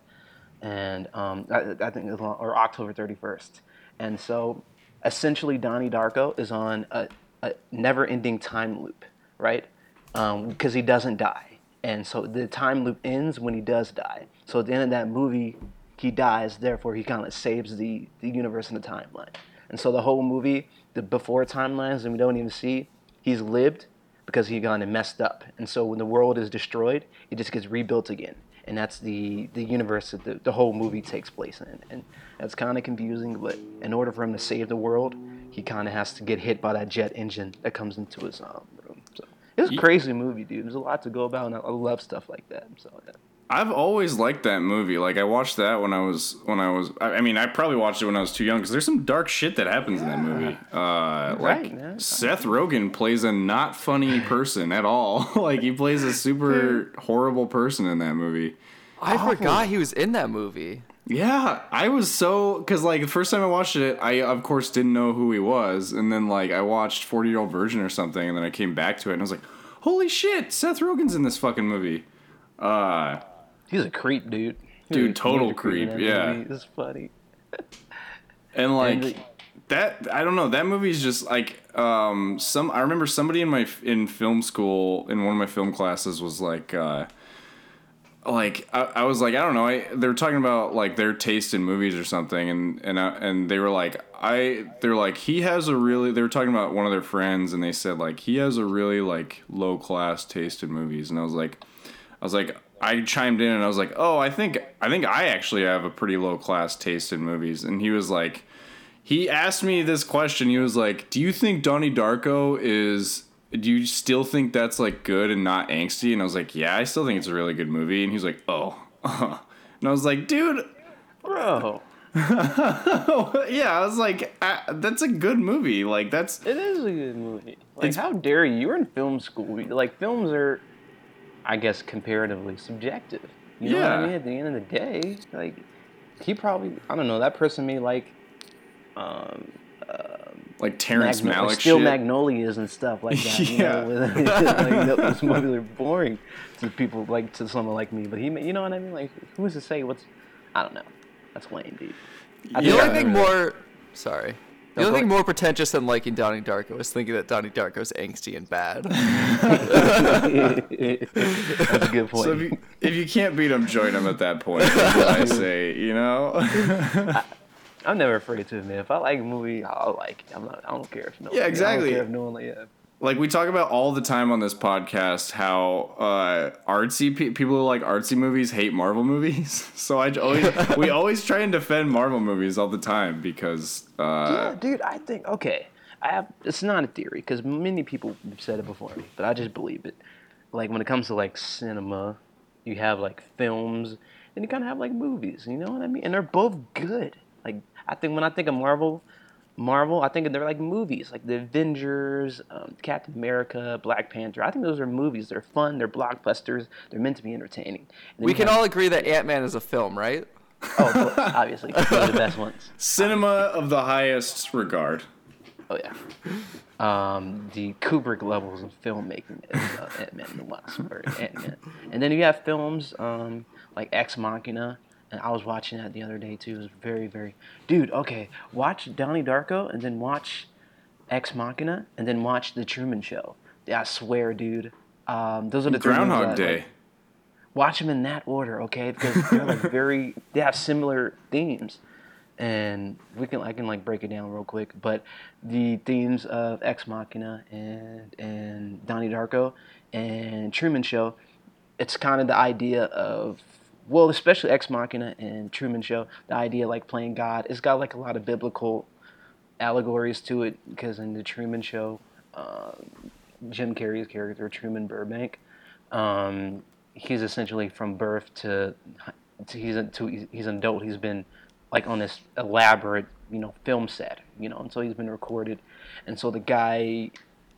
And um, I, I think it was on, or October thirty-first. And so, essentially, Donnie Darko is on a, a never-ending time loop, right? Because um, he doesn't die, and so the time loop ends when he does die. So at the end of that movie, he dies, therefore he kind of saves the, the universe and the timeline. And so the whole movie, the before timelines, and we don't even see, he's lived because he gone and messed up. And so when the world is destroyed, it just gets rebuilt again. And that's the, the universe that the, the whole movie takes place in. And that's kind of confusing, but in order for him to save the world, he kind of has to get hit by that jet engine that comes into his um, room. So it's a crazy movie, dude. There's a lot to go about, and I love stuff like that. So yeah. I've always liked that movie. Like, I watched that when I was, when I was, I mean, I probably watched it when I was too young, because there's some dark shit that happens yeah. in that movie. Uh, right, like, man. Seth Rogen plays a not funny person at all. Like, he plays a super horrible person in that movie. I Awful. forgot he was in that movie. Yeah, I was so, because, like, the first time I watched it, I, of course, didn't know who he was. And then, like, I watched forty-Year-Old Virgin or something, and then I came back to it, and I was like, holy shit, Seth Rogen's in this fucking movie. Uh... He's a creep, dude. He's dude, a, total a creep, creep yeah. Movie. It's funny. And, like, and the, that, I don't know, that movie's just, like, um, some, I remember somebody in my, in film school, in one of my film classes was, like, uh, like, I, I was, like, I don't know, I, they were talking about, like, their taste in movies or something, and, and, I, and they were, like, I, they're, like, he has a really, they were talking about one of their friends, and they said, like, he has a really, like, low-class taste in movies, and I was, like, I was, like, I chimed in and I was like, oh, I think I think I actually have a pretty low class taste in movies. And he was like, he asked me this question. He was like, do you think Donnie Darko is, do you still think that's like good and not angsty? And I was like, yeah, I still think it's a really good movie. And he was like, oh. And I was like, dude, bro. Yeah, I was like, I, that's a good movie. Like that's. It is a good movie. Like how dare you? You're in film school. Like films are, I guess, comparatively subjective. You know yeah. what I mean? At the end of the day, like, he probably, I don't know, that person may like, um, uh, like Terrence Malick Magno- shit. Steel Magnolias and stuff like that. Yeah. You know, with, like, those movies are boring to people, like, to someone like me. But he, you know what I mean? Like, who is to say what's, I don't know. That's lame, dude. I the only thing more, that. sorry. The only thing more pretentious than liking Donnie Darko is thinking that Donnie Darko's angsty and bad. That's a good point. So if you, if you can't beat him, join him at that point. That's what I say, you know? I, I'm never afraid to admit. If I like a movie, I'll like it. I'm not, I don't care if no one. Yeah, exactly. I don't care if no one like it. Like, we talk about all the time on this podcast how uh, artsy pe- people who like artsy movies hate Marvel movies. So I always we always try and defend Marvel movies all the time because. Uh, yeah, dude, I think okay. I have it's not a theory because many people have said it before me, but I just believe it. Like when it comes to like cinema, you have like films, and you kind of have like movies. You know what I mean? And they're both good. Like I think when I think of Marvel. Marvel, I think they're like movies, like the Avengers, um, Captain America, Black Panther. I think those are movies. They're fun. They're blockbusters. They're meant to be entertaining. We can have- all agree that Ant-Man is a film, right? Oh, obviously. They're the best ones. Cinema of the highest regard. Oh, yeah. Um, the Kubrick levels of filmmaking is uh, Ant-Man and the Wasp, or Ant-Man. And then you have films um, like Ex Machina. And I was watching that the other day, too. It was very, very... Dude, okay, watch Donnie Darko, and then watch Ex Machina, and then watch The Truman Show. Yeah, I swear, dude. Um, those are the Groundhog Day. Like, watch them in that order, okay? Because they're, like, very... They have similar themes. And we can I can, like, break it down real quick. But the themes of Ex Machina and, and Donnie Darko and Truman Show, it's kind of the idea of... Well, especially Ex Machina and Truman Show, the idea like playing God, it's got like a lot of biblical allegories to it because in the Truman Show, uh, Jim Carrey's character, Truman Burbank. Um, he's essentially from birth to, to he's a, to he's an adult. He's been like on this elaborate, you know, film set, you know, and so he's been recorded. And so the guy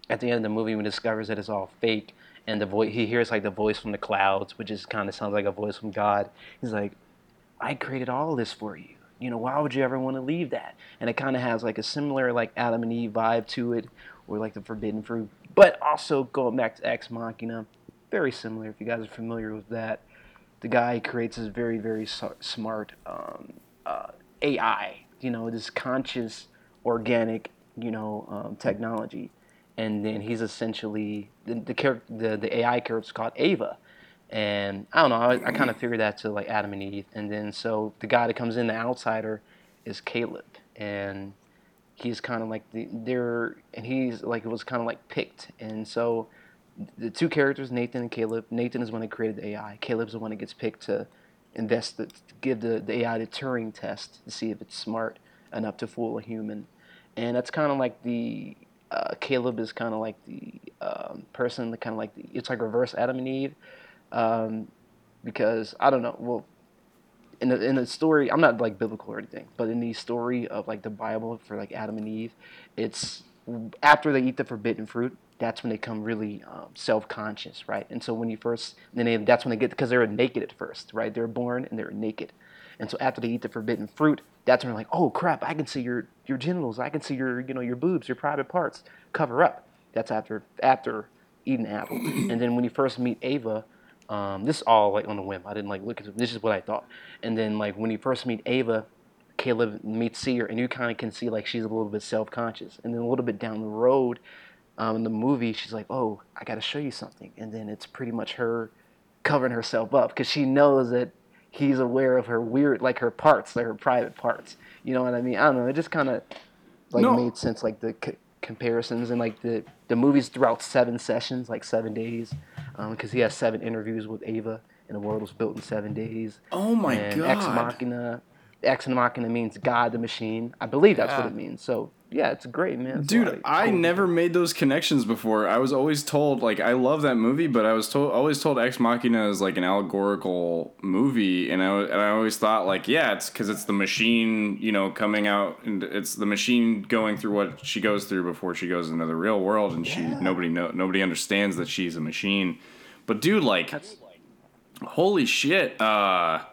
at the end of the movie, when he discovers that it's all fake, and the voice he hears like the voice from the clouds, which is kind of sounds like a voice from God. He's like, "I created all this for you. You know, why would you ever want to leave that?" And it kind of has like a similar like Adam and Eve vibe to it, or like the forbidden fruit. But also going back to Ex Machina, very similar. If you guys are familiar with that, the guy creates this very very smart um, uh, A I. You know, this conscious, organic, you know, um, technology. And then he's essentially the the, char- the, the A I character's called Ava, and I don't know. I, I kind of figured that to like Adam and Eve, and then so the guy that comes in, the outsider, is Caleb, and he's kind of like the there, and he's like it was kind of like picked, and so the two characters, Nathan and Caleb. Nathan is the one that created the A I. Caleb's the one that gets picked to invest, the, to give the, the A I the Turing test to see if it's smart enough to fool a human, and that's kind of like the. Uh, Caleb is kind of like the um, person that kind of like the, it's like reverse Adam and Eve, um, because I don't know. Well, in the in the story, I'm not like biblical or anything, but in the story of like the Bible for like Adam and Eve, it's after they eat the forbidden fruit, that's when they become really um, self-conscious, right? And so when you first, then they, that's when they get because they were naked at first, right? They're born and they're naked, and so after they eat the forbidden fruit, that's when they're like, oh crap, I can see your. Your genitals, I can see your, you know, your boobs, your private parts. Cover up. That's after after eating apple. And then when you first meet Ava, um, this is all like on a whim. I didn't like look at it. This is what I thought. And then like when you first meet Ava, Caleb meets see her, and you kind of can see like she's a little bit self-conscious. And then a little bit down the road, um, in the movie, she's like, oh, I got to show you something. And then it's pretty much her covering herself up because she knows that. He's aware of her weird, like her parts, like her private parts. You know what I mean? I don't know. It just kind of like no. made sense, like the c- comparisons and like the, the movies throughout seven sessions, like seven days, because um, he has seven interviews with Ava, and the world was built in seven days. Oh my and god! Ex Machina, Ex Machina means God the Machine. I believe that's yeah. what it means. So yeah, it's great, man. It's Dude, like, I cool. never made those connections before. I was always told, like, I love that movie, but I was told always told Ex Machina is like an allegorical movie, and I and I always thought like, yeah, it's because it's the machine, you know, coming out, and it's the machine going through what she goes through before she goes into the real world, and yeah. she nobody know nobody understands that she's a machine. But dude, like, That's... holy shit. Uh,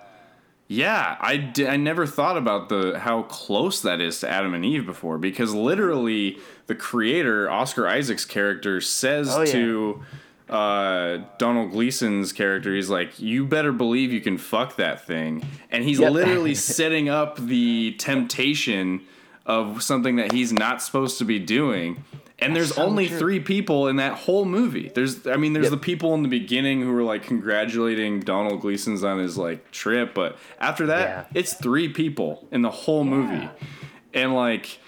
Yeah, I, d- I never thought about the how close that is to Adam and Eve before, because literally the creator, Oscar Isaac's character, says oh, yeah. to uh, Donald Gleason's character, he's like, you better believe you can fuck that thing. And he's yep. literally setting up the temptation of something that he's not supposed to be doing. And there's so only true. three people in that whole movie. There's, I mean, there's yep. the people in the beginning who were like congratulating Donald Gleason's on his like trip, but after that, yeah. it's three people in the whole yeah. movie. And like,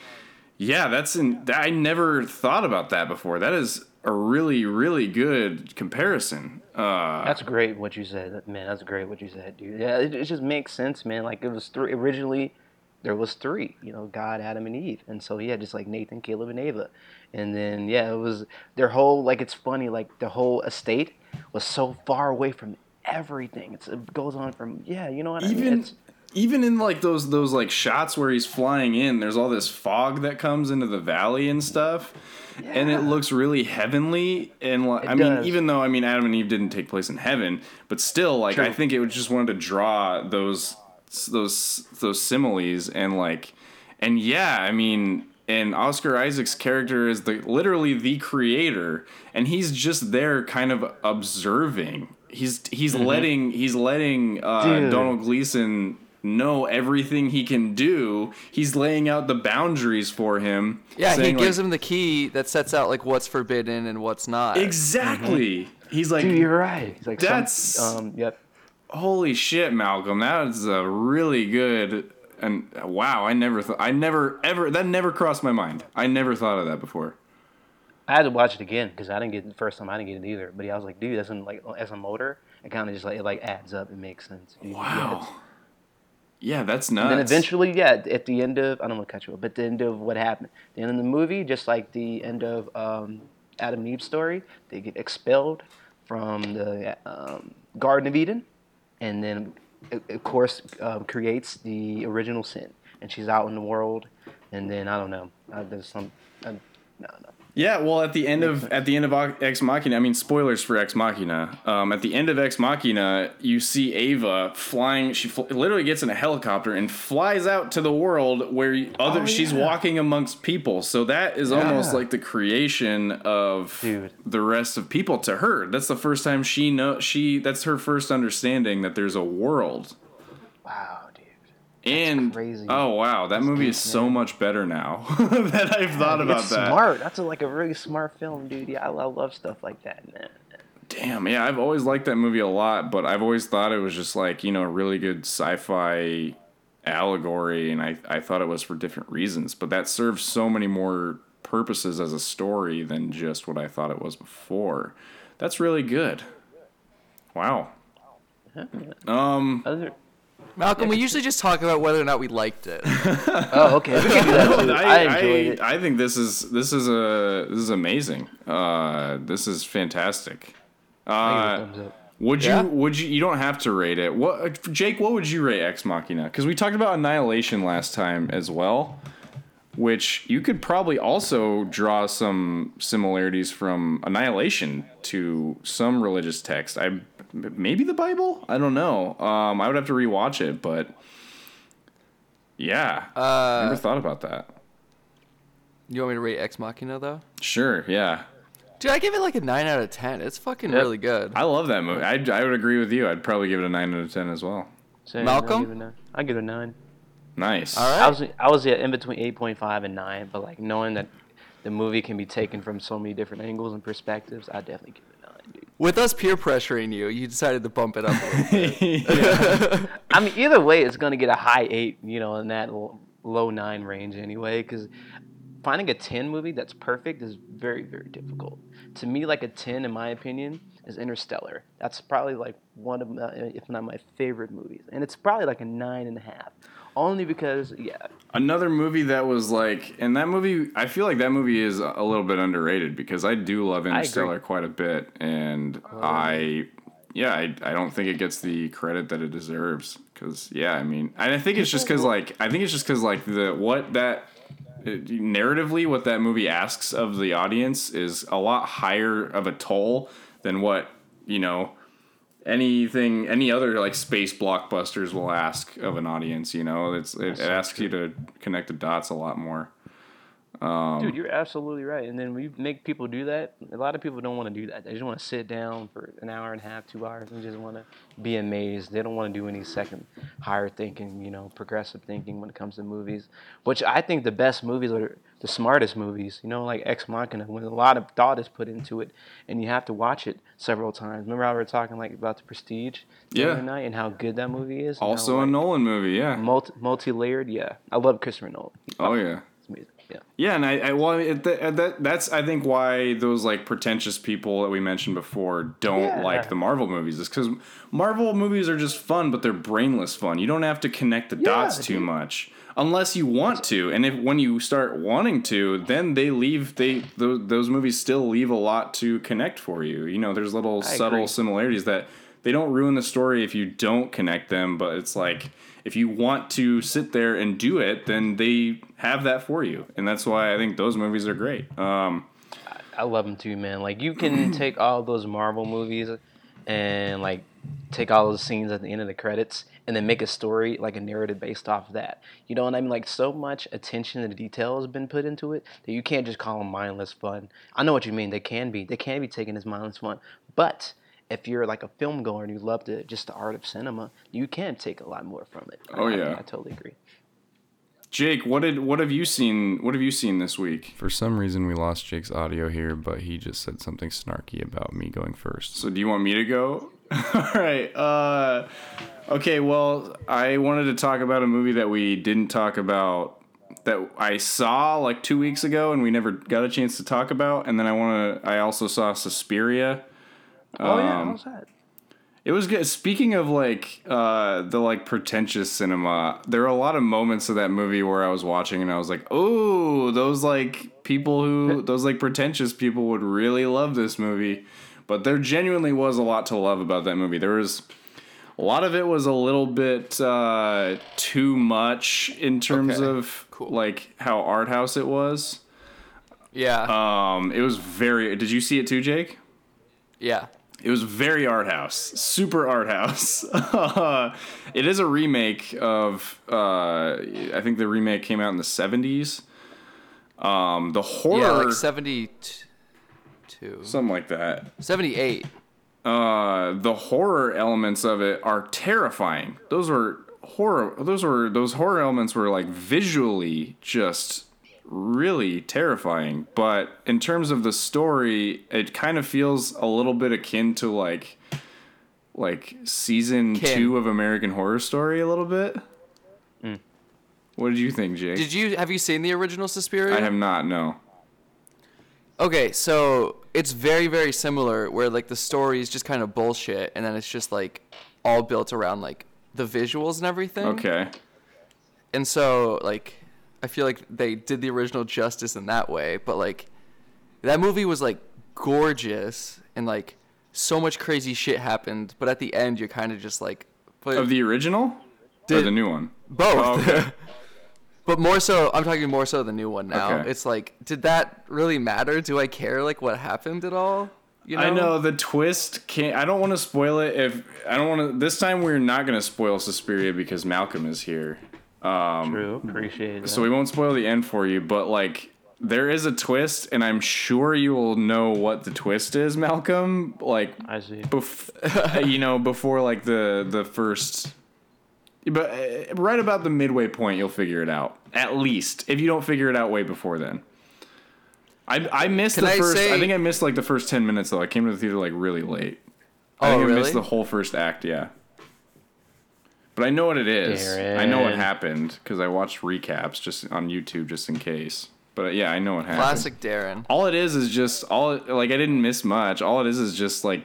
yeah, that's in. I never thought about that before. That is a really, really good comparison. Uh, that's great what you said, man. That's great what you said, dude. Yeah, it, it just makes sense, man. Like it was three originally. There was three, you know, God, Adam, and Eve. And so, yeah, just like Nathan, Caleb, and Ava. And then, yeah, it was their whole, like, it's funny, like, the whole estate was so far away from everything. It's, it goes on from, yeah, you know what even, I mean? It's, even in, like, those, those like, shots where he's flying in, there's all this fog that comes into the valley and stuff. Yeah. And it looks really heavenly. And, like, I does. mean, even though, I mean, Adam and Eve didn't take place in heaven, but still, like, True. I think it was just wanted to draw those... those those similes and like and yeah I mean and Oscar Isaac's character is the literally the creator, and he's just there kind of observing. He's he's mm-hmm. letting he's letting uh, Donald Gleason know everything he can do. He's laying out the boundaries for him. Yeah, he gives like, him the key that sets out like what's forbidden and what's not. Exactly. Mm-hmm. He's like, dude, you're right. He's like, that's um yep. Holy shit, Malcolm! That is a really good and wow. I never thought. I never ever that never crossed my mind. I never thought of that before. I had to watch it again because I didn't get it the first time. I didn't get it either. But yeah, I was like, dude, that's in, like as a motor, it kind of just like it like adds up. It makes sense. Dude. Wow. Yeah, Yeah, that's nuts. And then eventually, yeah, at the end of, I don't want to cut you off, but the end of what happened. The end of the movie, just like the end of um, Adam and Eve's story, they get expelled from the um, Garden of Eden, and then, of course, uh, creates the original sin. And she's out in the world, and then, I don't know, uh, there's some, I don't know. Yeah, well, at the end of at the end of Ex Machina, I mean, spoilers for Ex Machina. Um, at the end of Ex Machina, you see Ava flying. She fl- literally gets in a helicopter and flies out to the world where other. Oh, she's yeah. walking amongst people. So that is yeah. almost like the creation of Dude. the rest of people to her. That's the first time she know she. That's her first understanding that there's a world. Wow. That's and crazy. Oh wow, that That's movie is so man. much better now that I've thought yeah, about it's that. Smart. That's a, like a really smart film, dude. Yeah, I, I love stuff like that, man. Damn, yeah, I've always liked that movie a lot, but I've always thought it was just like, you know, a really good sci-fi allegory, and I I thought it was for different reasons, but that serves so many more purposes as a story than just what I thought it was before. That's really good. Wow. Um. Other- Malcolm, we usually just talk about whether or not we liked it. Oh, okay. We can do that too. I, I enjoyed it. I think this is this is a this is amazing. Uh, this is fantastic. Uh, would you would you you don't have to rate it? What Jake? What would you rate Ex Machina? Because we talked about Annihilation last time as well, which you could probably also draw some similarities from Annihilation to some religious text. I. Maybe the Bible? I don't know. Um, I would have to rewatch it, but yeah, uh, never thought about that. You want me to rate Ex Machina though? Sure. Yeah. Dude, I give it like a nine out of ten. It's fucking yep. really good. I love that movie. I I would agree with you. I'd probably give it a nine out of ten as well. Same. Malcolm, I give it a nine. Nice. All right. I was I was yeah, in between eight point five and nine, but like knowing that the movie can be taken from so many different angles and perspectives, I definitely give it a nine, dude. With us peer pressuring you, you decided to bump it up a little bit. Yeah. I mean, either way, it's going to get a high eight, you know, in that l- low nine range anyway, because finding a ten movie that's perfect is very, very difficult. To me, like a ten, in my opinion, is Interstellar. That's probably like one of my, if not my favorite movies. And it's probably like a nine and a half. Only because, yeah. Another movie that was like, and that movie, I feel like that movie is a little bit underrated because I do love Interstellar quite a bit. And oh. I, yeah, I, I don't think it gets the credit that it deserves. Because, yeah, I mean, and I think it's just because, like, I think it's just because, like, the, what that, narratively, what that movie asks of the audience is a lot higher of a toll than what, you know, anything any other like space blockbusters will ask of an audience, you know. It's it, it asks you to connect the dots a lot more. Um dude, you're absolutely right. And then we make people do that. A lot of people don't want to do that. They just want to sit down for an hour and a half, two hours, and just want to be amazed. They don't want to do any second higher thinking, you know, progressive thinking when it comes to movies, which I think the best movies are the smartest movies, you know, like Ex Machina, when a lot of thought is put into it, and you have to watch it several times. Remember how we were talking like about The Prestige the yeah. other night, and how good that movie is? Also how, like, a Nolan movie, yeah. Multi- multi-layered, yeah. I love Christopher Nolan. Oh, oh yeah. It's amazing, yeah. Yeah, and I, I well, it, that that's, I think, why those, like, pretentious people that we mentioned before don't yeah. like the Marvel movies, is because Marvel movies are just fun, but they're brainless fun. You don't have to connect the yeah, dots too much. Unless you want to, and if when you start wanting to, then they leave. They those, those movies still leave a lot to connect for you. You know, there's little I subtle agree. similarities that they don't ruin the story if you don't connect them. But it's like if you want to sit there and do it, then they have that for you, and that's why I think those movies are great. Um, I, I love them too, man. Like you can take all those Marvel movies and like take all those scenes at the end of the credits, and then make a story, like a narrative based off of that. You know what I mean? Like, so much attention to the detail has been put into it that you can't just call them mindless fun. I know what you mean. They can be. They can be taken as mindless fun. But if you're, like, a film goer and you love the, just the art of cinema, you can take a lot more from it. Oh, I, yeah. I, I totally agree. Jake, what did what have you seen? What have you seen this week? For some reason, we lost Jake's audio here, but he just said something snarky about me going first. So do you want me to go? All right. Uh, okay, well, I wanted to talk about a movie that we didn't talk about, that I saw like two weeks ago and we never got a chance to talk about. And then I want to. I also saw Suspiria. Oh, um, yeah, how's that? It was good. Speaking of like uh, the like pretentious cinema, there were a lot of moments of that movie where I was watching and I was like, oh, those like people who those like pretentious people would really love this movie. But there genuinely was a lot to love about that movie. There was a lot of it was a little bit uh, too much in terms okay. of cool. like how art house it was. Yeah. Um, it was very. Did you see it too, Jake? Yeah. It was very art house, super art house. It is a remake of, uh, I think the remake came out in the seventies. Um, the horror, yeah, like seventy-two, something like that, seventy-eight. Uh, the horror elements of it are terrifying. Those were horror. Those were those horror elements were like visually just really terrifying, but in terms of the story, it kind of feels a little bit akin to like like season Kin. two of American Horror Story a little bit. Mm. What did you think, Jake? Did you have you seen the original Suspiria? I have not, no. Okay, so it's very, very similar where like the story is just kind of bullshit and then it's just like all built around like the visuals and everything. Okay. And so like I feel like they did the original justice in that way, but like that movie was like gorgeous and like so much crazy shit happened, but at the end you're kind of just like but of the original did, or the new one? Both. Oh, okay. But more so, I'm talking more so the new one now. Okay. It's like, did that really matter? Do I care like what happened at all? You know? I know the twist can't. I don't want to spoil it. If I don't want to, this time we're not going to spoil Suspiria because Malcolm is here. Um, True, appreciate it. So we won't spoil the end for you, but like there is a twist, and I'm sure you will know what the twist is, Malcolm. Like I see, bef- you know, before like the the first, but uh, right about the midway point, you'll figure it out. At least if you don't figure it out way before then. I I missed Can the I first. Say... I think I missed like the first ten minutes though. I came to the theater like really late. Oh, I think really? I missed the whole first act. Yeah. But I know what it is. Darren. I know what happened because I watched recaps just on YouTube just in case. But yeah, I know what happened. Classic Darren. All it is is just all like I didn't miss much. All it is is just like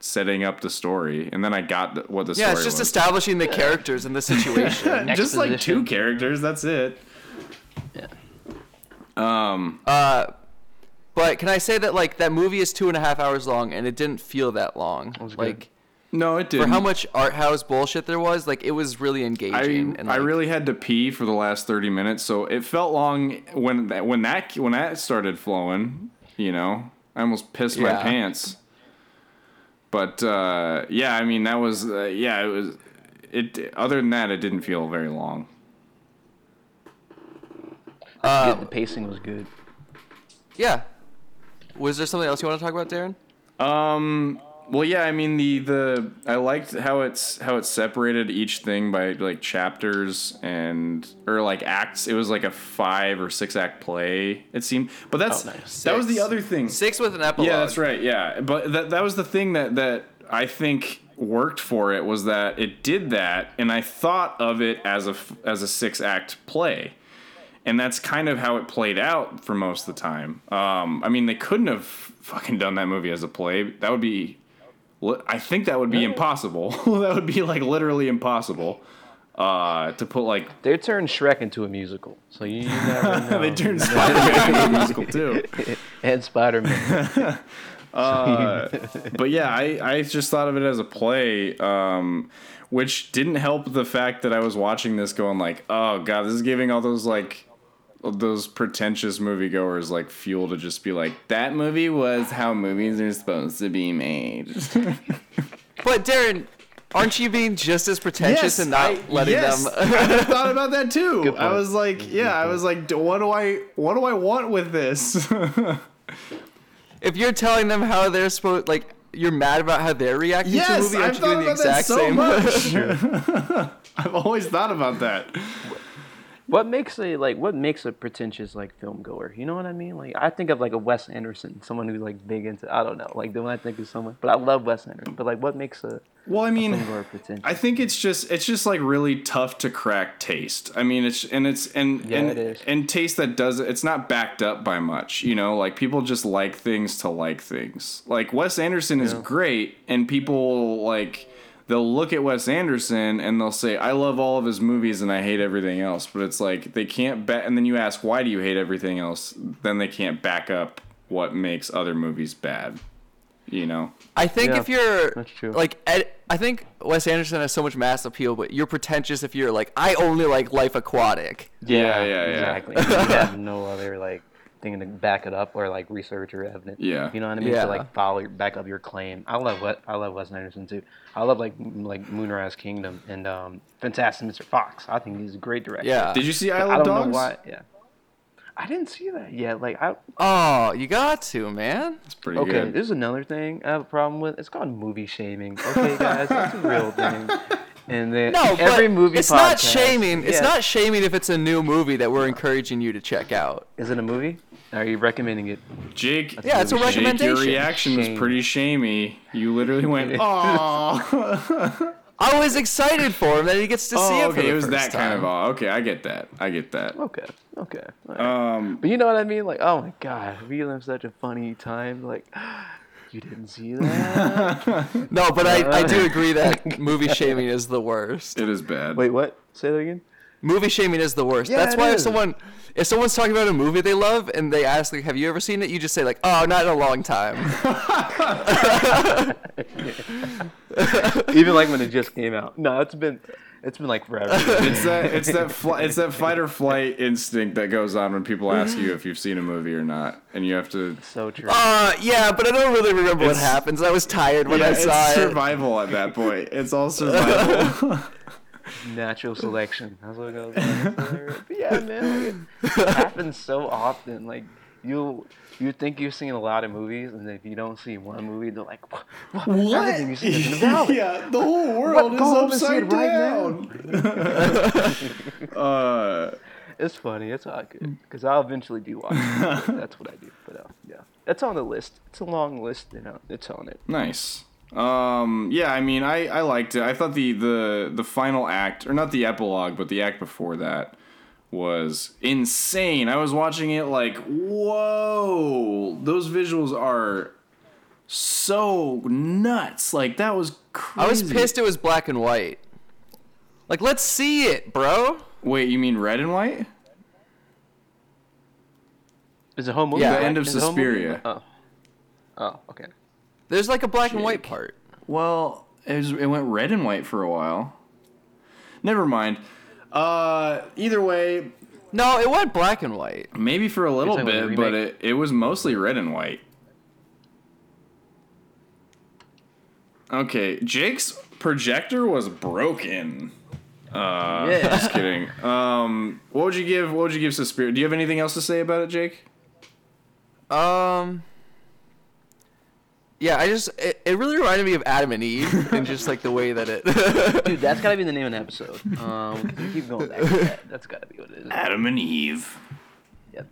setting up the story, and then I got the, what the yeah, story. Yeah, it's just was. Establishing the characters and the situation. Just like two characters. That's it. Yeah. Um. Uh. But can I say that like that movie is two and a half hours long, and it didn't feel that long. That was like. Good. No, it didn't. For how much art house bullshit there was, like it was really engaging. I, and, like, I really had to pee for the last thirty minutes, so it felt long when that when that when that started flowing. You know, I almost pissed yeah. my pants. But uh, yeah, I mean that was uh, yeah it was it. Other than that, it didn't feel very long. Uh, the pacing was good. Yeah. Was there something else you want to talk about, Darren? Um. Well, yeah, I mean the, the I liked how it's how it separated each thing by like chapters and or like acts. It was like a five or six act play. It seemed, but that's oh, nice. that was the other thing. Six with an epilogue. Yeah, that's right. Yeah, but that that was the thing that, that I think worked for it was that it did that, and I thought of it as a as a six act play, and that's kind of how it played out for most of the time. Um, I mean, they couldn't have fucking done that movie as a play. That would be I think that would be impossible. That would be like literally impossible uh, to put like. They turned Shrek into a musical, so you never know. They turned Spider-Man into a musical too, and Spider-Man. uh, but yeah, I, I just thought of it as a play, um, which didn't help the fact that I was watching this going like, oh god, this is giving all those like. Those pretentious moviegoers like fuel to just be like that movie was how movies are supposed to be made. But Darren, aren't you being just as pretentious yes, and not I, letting yes. them? I thought about that too. I was like, yeah, I was like, what do I, what do I want with this? If you're telling them how they're supposed, like you're mad about how they're reacting yes, to a movie, aren't I've you doing the exact same? Yes, I've thought about that so much. I've always thought about that. What makes a like what makes a pretentious like film goer? You know what I mean? Like I think of like a Wes Anderson, someone who's like big into I don't know, like the one I think is someone, but I love Wes Anderson. But like what makes a well, I mean, a film goer pretentious? I think it's just it's just like really tough to crack taste. I mean, it's and it's and yeah, and, it is. and taste that does it's not backed up by much. You know, like people just like things to like things. Like Wes Anderson yeah. is great, and people like. They'll look at Wes Anderson and they'll say, I love all of his movies and I hate everything else. But it's like they can't back. And then you ask, why do you hate everything else? Then they can't back up what makes other movies bad. You know, I think yeah, if you're that's true. like, ed- I think Wes Anderson has so much mass appeal, but you're pretentious if you're like, I only like Life Aquatic. Yeah, yeah, yeah. Exactly. Yeah. You have no other like thing to back it up or like research or evidence. Yeah, you know what I mean. Yeah. To like follow your, back up your claim. I love what I love Wes Anderson too. I love like like Moonrise Kingdom and um, Fantastic Mister Fox. I think he's a great director. Yeah. Did you see Isle of Dogs? I don't know why. Yeah. I didn't see that yet. Like I. Oh, you got to, man. It's pretty okay, good. Okay, there's another thing I have a problem with. It's called movie shaming. Okay, guys, that's a real thing. And then no, every movie it's podcast, not shaming. Yeah. It's not shaming if it's a new movie that we're encouraging you to check out. Is it a movie? Are you recommending it? Jake, That's yeah, it's a Jake, recommendation. Your reaction Shame. was pretty shamey. You literally went, "Aww." I was excited for him that he gets to oh, see it. Okay, for the it was first that time. kind of awe. Okay, I get that. I get that. Okay, okay. Right. Um, but you know what I mean? Like, oh my God, we lived such a funny time. Like. You didn't see that? No, but I, I do agree that movie shaming is the worst. It is bad. Wait, what? Say that again? Movie shaming is the worst. Yeah, that's why is. if someone if someone's talking about a movie they love and they ask, like, have you ever seen it? You just say, like, oh, not in a long time. Even like when it just came out. No, it's been it's been like forever. It's that it's that fl- it's that fight or flight instinct that goes on when people ask you if you've seen a movie or not, and you have to. So true. Uh, yeah, but I don't really remember it's, what happens. I was tired when yeah, I saw it's it. It's survival at that point. It's all survival. Natural selection. That's what it goes on. Yeah, man. Like, it happens so often. Like you, you think you've seen a lot of movies, and if you don't see one movie, they're like, "What? what? You seen in the yeah, the whole world is upside down." Right now? uh, it's funny. It's all good because I'll eventually do watch it. That's what I do. But uh, yeah, that's on the list. It's a long list, you know. It's on it. Nice. Um, yeah, I mean, I, I liked it. I thought the, the, the final act, or not the epilogue, but the act before that was insane. I was watching it like, whoa, those visuals are so nuts. Like, that was crazy. I was pissed it was black and white. Like, let's see it, bro. Wait, you mean red and white? Is it home movie? Yeah, the end of Suspiria. Oh. Oh, okay. There's like a black Jake. and white part. Well, it, was, it went red and white for a while. Never mind. Uh, either way. No, it went black and white. Maybe for a little like bit, but it, it was mostly red and white. Okay, Jake's projector was broken. Uh, yeah. Just kidding. Um, what would you give? What would you give Suspiria? Do you have anything else to say about it, Jake? Um. Yeah, I just it, it really reminded me of Adam and Eve and just like the way that it. Dude, that's gotta be the name of the episode. Um, we keep going back to that. That's gotta be what it is. Adam and Eve. Yep.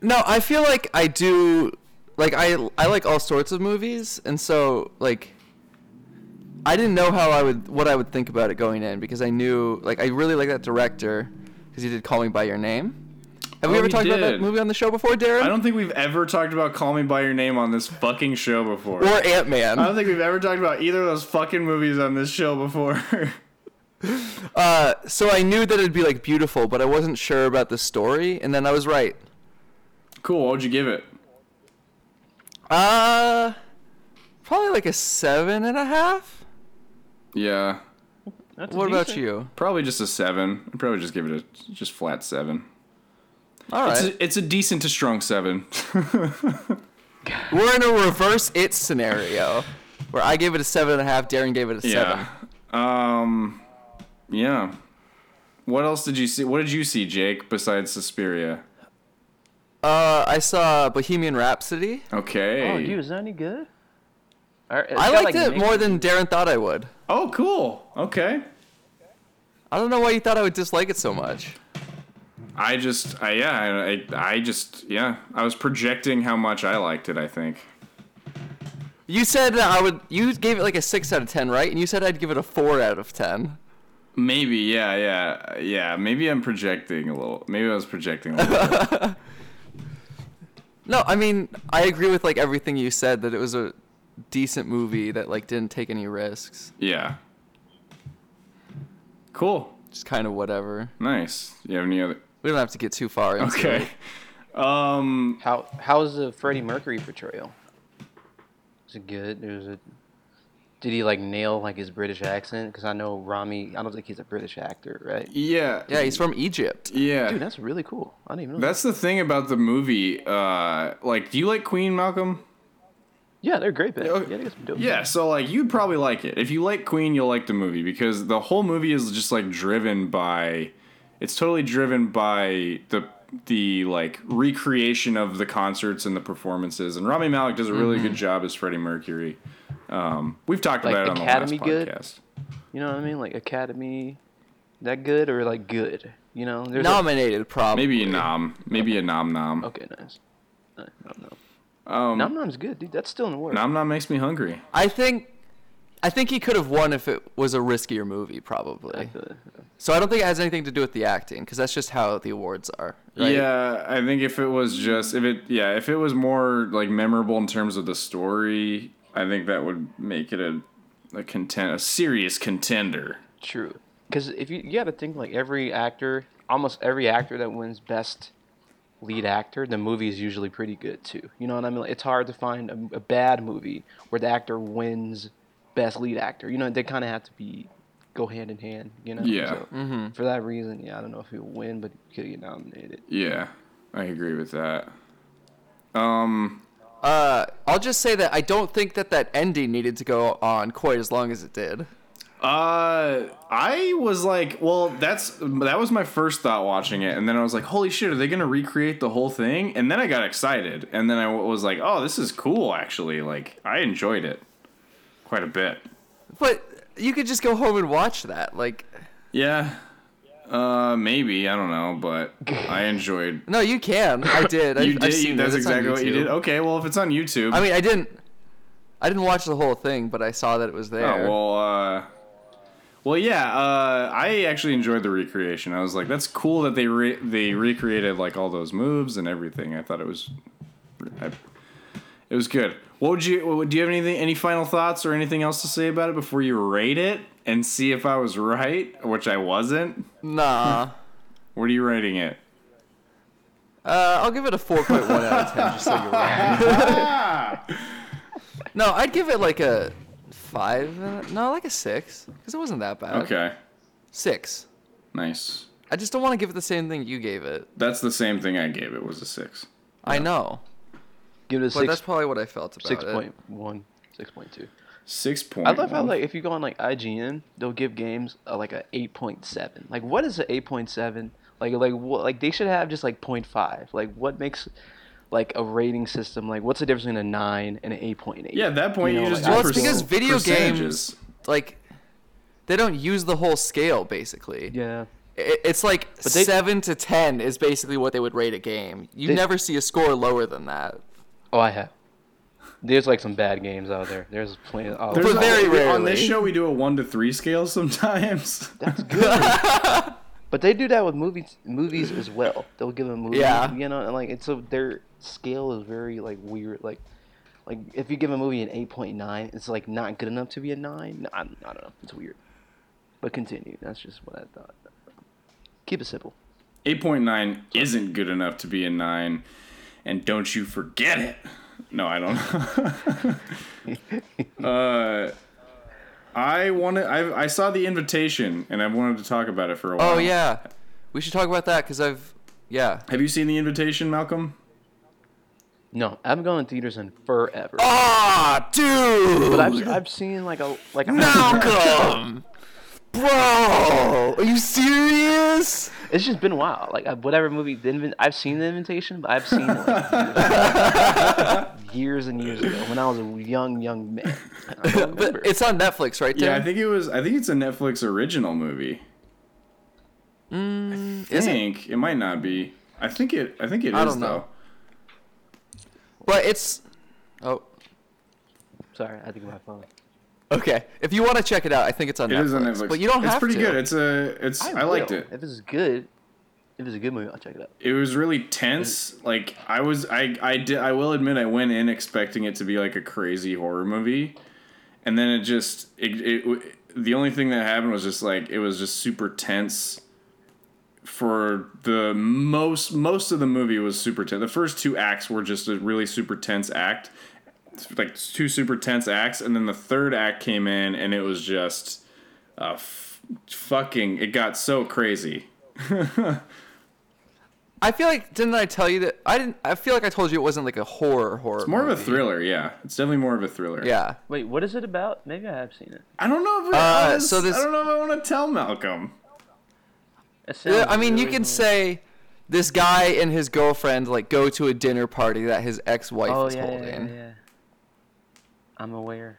No, I feel like I do, like I I like all sorts of movies, and so like. I didn't know how I would what I would think about it going in because I knew like I really like that director because he did Call Me By Your Name. Have we oh, ever talked did. about that movie on the show before, Darren? I don't think we've ever talked about Call Me By Your Name on this fucking show before. Or Ant-Man. I don't think we've ever talked about either of those fucking movies on this show before. uh, so I knew that it'd be, like, beautiful, but I wasn't sure about the story, and then I was right. Cool. What would you give it? Uh, probably, like, a seven and a half. Yeah. That's what about you? Probably just a seven. I'd probably just give it a just flat seven. All right. It's a, it's a decent to strong seven. We're in a reverse it scenario where I gave it a seven and a half. Darren gave it a yeah. seven. Um, yeah. What else did you see? What did you see, Jake, besides Suspiria? Uh, I saw Bohemian Rhapsody. Okay. Oh, dude, is that any good? Right, I liked like it more than Darren thought I would. Oh, cool. Okay. I don't know why you thought I would dislike it so much. I just, I, yeah, I, I just, yeah. I was projecting how much I liked it, I think. You said I would, you gave it like a six out of ten, right? And you said I'd give it a four out of ten. Maybe, yeah, yeah, yeah. Maybe I'm projecting a little. Maybe I was projecting a little bit. No, I mean, I agree with, like, everything you said, that it was a decent movie that, like, didn't take any risks. Yeah. Cool. Just kind of whatever. Nice. You have any other... We don't have to get too far into okay. it. Um, how how was the Freddie Mercury portrayal? Was it good? Was it... Did he like nail like his British accent? Because I know Rami. I don't think he's a British actor, right? Yeah, yeah, he's from Egypt. Yeah, dude, that's really cool. I didn't even know. That's that. The thing about the movie. Uh, like, do you like Queen, Malcolm? Yeah, they're great. Yeah, okay. yeah, they some dope yeah so like you'd probably like it. If you like Queen, you'll like the movie because the whole movie is just like driven by. It's totally driven by the the like recreation of the concerts and the performances, and Rami Malek does a really mm-hmm. good job as Freddie Mercury. Um, we've talked like about it on Academy the last podcast. Good? You know what I mean? Like Academy, that good or like good? You know, nominated a, probably. Maybe a nom. Maybe a nom nom. Okay, nice. Nom nom. Um, nom nom's good, dude. That's still in the works. Nom nom makes me hungry. I think, I think he could have won if it was a riskier movie, probably. I feel it, yeah. So I don't think it has anything to do with the acting, because that's just how the awards are. Right? Yeah, I think if it was just if it yeah if it was more like memorable in terms of the story. I think that would make it a a contend, a serious contender. True, because if you you got to think like every actor, almost every actor that wins Best Lead Actor, the movie is usually pretty good too. You know what I mean? Like, it's hard to find a, a bad movie where the actor wins Best Lead Actor. You know, they kind of have to be go hand in hand. You know? Yeah. So mm-hmm. For that reason, yeah, I don't know if he'll win, but he could get nominated. Yeah, I agree with that. Um. Uh, I'll just say that I don't think that that ending needed to go on quite as long as it did. Uh, I was like, well, that's that was my first thought watching it, and then I was like, holy shit, are they gonna recreate the whole thing? And then I got excited, and then I was like, oh, this is cool, actually. Like, I enjoyed it quite a bit. But you could just go home and watch that, like. Yeah. Uh, maybe, I don't know, but I enjoyed. No, you can. I did. you I, did. Seen That's it. Exactly what you did. Okay, well, if it's on YouTube. I mean, I didn't. I didn't watch the whole thing, but I saw that it was there. Oh, well, uh, well, yeah. Uh, I actually enjoyed the recreation. I was like, that's cool that they re- they recreated like all those moves and everything. I thought it was, I, it was good. What would you? Do you have anything? Any final thoughts or anything else to say about it before you rate it? And see if I was right, which I wasn't. Nah. What are you rating it? Uh, I'll give it a four point one out of ten, just so you're right. No, I'd give it like a five. No, like a six, because it wasn't that bad. Okay. six. Nice. I just don't want to give it the same thing you gave it. That's the same thing I gave it, was a six. Yeah. I know. Give it a but six. But that's probably what I felt about six. it. six point one, six point two. Six point. I love how like if you go on like I G N, they'll give games uh, like a eight point seven. Like what is an eight point seven? Like like what? Like they should have just like point five. Like what makes like a rating system? Like what's the difference between a nine and an eight point eight? Yeah, at that point you, you know, just like, well, it's because video games like they don't use the whole scale basically. Yeah. It's like they, seven to ten is basically what they would rate a game. You they, never see a score lower than that. Oh, I have. There's like some bad games out there. There's plenty. Oh, there's very rarely. On this show, we do a one to three scale sometimes. That's good. But they do that with movies, movies as well. They'll give a movie, yeah. you know, and like it's a, their scale is very like weird. Like, like if you give a movie an eight point nine, it's like not good enough to be a nine. I, I don't know. It's weird. But continue. That's just what I thought. Keep it simple. Eight point nine isn't good enough to be a nine, and don't you forget it. No, I don't know. uh, I wanted. I I saw The Invitation, and I wanted to talk about it for a while. Oh yeah, we should talk about that because I've yeah. Have you seen The Invitation, Malcolm? No, I haven't gone in theaters in forever. Ah, oh, dude! But I've I've seen like a like a Malcolm. Bro, are you serious? It's just been a while. Like whatever movie, the Invin- I've seen The Invitation, but I've seen it like, years and years ago when I was a young, young man. But it's on Netflix, right? There? Yeah, I think it was. I think it's a Netflix original movie. Mm, I think it might not be. I think it. I think it I is don't know. though. But it's. Oh, sorry. I think my phone. Okay, if you want to check it out, I think it's on it Netflix. It is on Netflix, but you don't it's have to. It's pretty good. It's a. It's. I, I liked it. If it's good, if it's a good movie, I'll check it out. It was really tense. Like I was. I. I did. I will admit, I went in expecting it to be like a crazy horror movie, and then it just. It. it the only thing that happened was just like it was just super tense. For the most, most of the movie was super tense. The first two acts were just a really super tense act, like two super tense acts, and then the third act came in, and it was just, uh, f- fucking. It got so crazy. I feel like didn't I tell you that I didn't? I feel like I told you it wasn't like a horror horror. It's more movie. of a thriller, yeah. It's definitely more of a thriller. Yeah. Wait, what is it about? Maybe I have seen it. I don't know if it uh, was, so this, I don't know if I want to tell Malcolm. Yeah, I mean, really you can weird. say this guy and his girlfriend like go to a dinner party that his ex-wife oh, is yeah, holding. Yeah, yeah. I'm aware.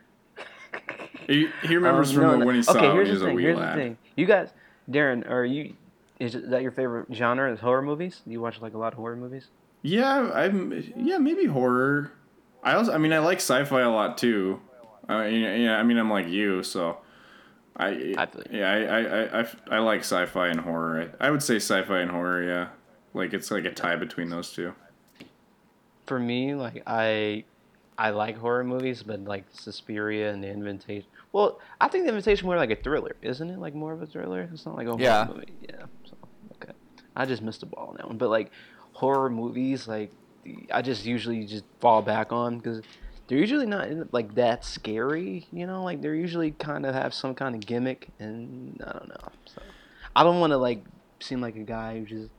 he, he remembers um, from no, when he saw okay, when he was thing, a wee here's lad. The thing. You guys, Darren, are you? Is that your favorite genre? Is horror movies? Do you watch like a lot of horror movies? Yeah, I'm. Yeah, maybe horror. I also, I mean, I like sci-fi a lot too. Uh, yeah, I mean, I'm like you, so. I, I yeah I, I, I, I like sci-fi and horror. I, I would say sci-fi and horror, yeah. Like it's like a tie between those two. For me, like I I like horror movies, but like Suspiria and The Invitation. Well, I think The Invitation more like a thriller, isn't it? Like more of a thriller. It's not like a horror yeah. movie. Yeah. So, okay. I just missed the ball on that one, but like horror movies, like I just usually just fall back on because. They're usually not like that scary, you know. Like they're usually kind of have some kind of gimmick, and I don't know. So I don't want to like seem like a guy who just,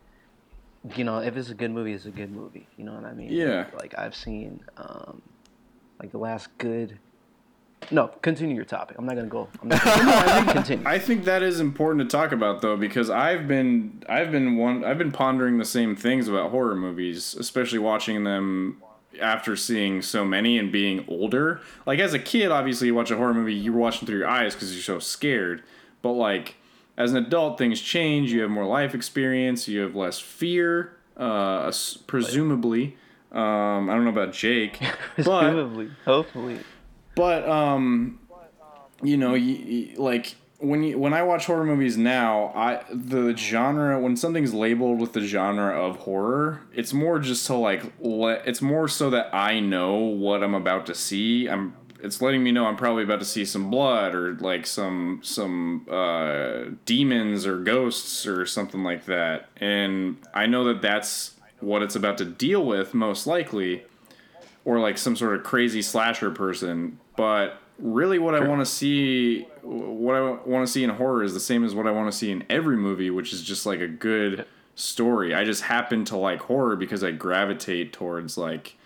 you know, if it's a good movie, it's a good movie. You know what I mean? Yeah. Like I've seen, um, like the last good. No, continue your topic. I'm not gonna go. I'm not gonna... no, I think, continue. I think that is important to talk about though, because I've been, I've been one, I've been pondering the same things about horror movies, especially watching them. After seeing so many and being older, like as a kid, obviously you watch a horror movie, you're watching through your eyes because you're so scared. But like as an adult, things change. You have more life experience. You have less fear, uh, presumably. Um, I don't know about Jake, presumably, but, hopefully. But um, you know, you, you, like when you, when I watch horror movies now, I the genre when something's labeled with the genre of horror, it's more just to like let it's more so that I know what I'm about to see. I'm it's letting me know I'm probably about to see some blood or like some some uh, demons or ghosts or something like that, and I know that that's what it's about to deal with most likely, or like some sort of crazy slasher person, but. Really, what I want to see, what I want to see in horror is the same as what I want to see in every movie, which is just like a good story. I just happen to like horror because I gravitate towards like,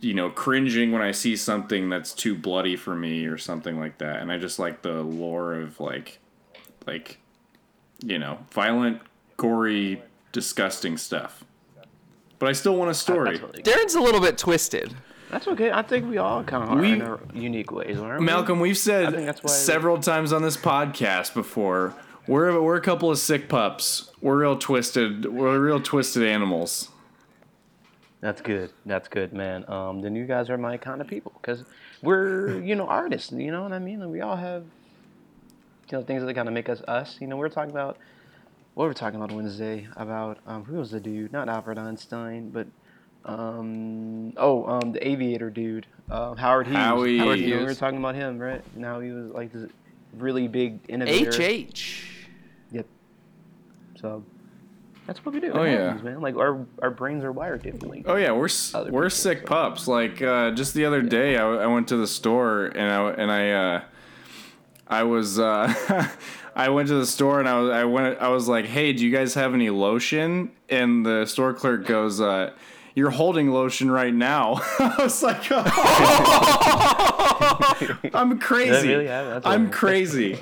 you know, cringing when I see something that's too bloody for me or something like that. And I just like the lore of like, like, you know, violent, gory, disgusting stuff. But I still want a story. Darren's a little bit twisted. That's okay. I think we all kind of are we, in our unique ways, aren't we? Malcolm, we've said several times on this podcast before, we're we're a couple of sick pups. We're real twisted. We're real twisted animals. That's good. That's good, man. Um, then you guys are my kind of people because we're, you know, artists. You know what I mean? And we all have, you know, things that kind of make us us. You know, we're talking about what we're talking about Wednesday about um, who was the dude? Not Albert Einstein, but. Um, oh, um, the aviator dude, uh, Howard Hughes. Howie. Howard Hughes. You know, we were talking about him, right? Now he was like this really big innovator. H H. Yep. So that's what we do. Oh yeah, happens, man. Like our our brains are wired differently. Oh yeah, we're we're people, sick so. pups. Like uh, just the other yeah. day, I, I went to the store and I and I uh, I was uh, I went to the store and I was I went I was like, hey, do you guys have any lotion? And the store clerk goes. Uh, You're holding lotion right now. I was like, oh. I'm crazy. Really I'm crazy.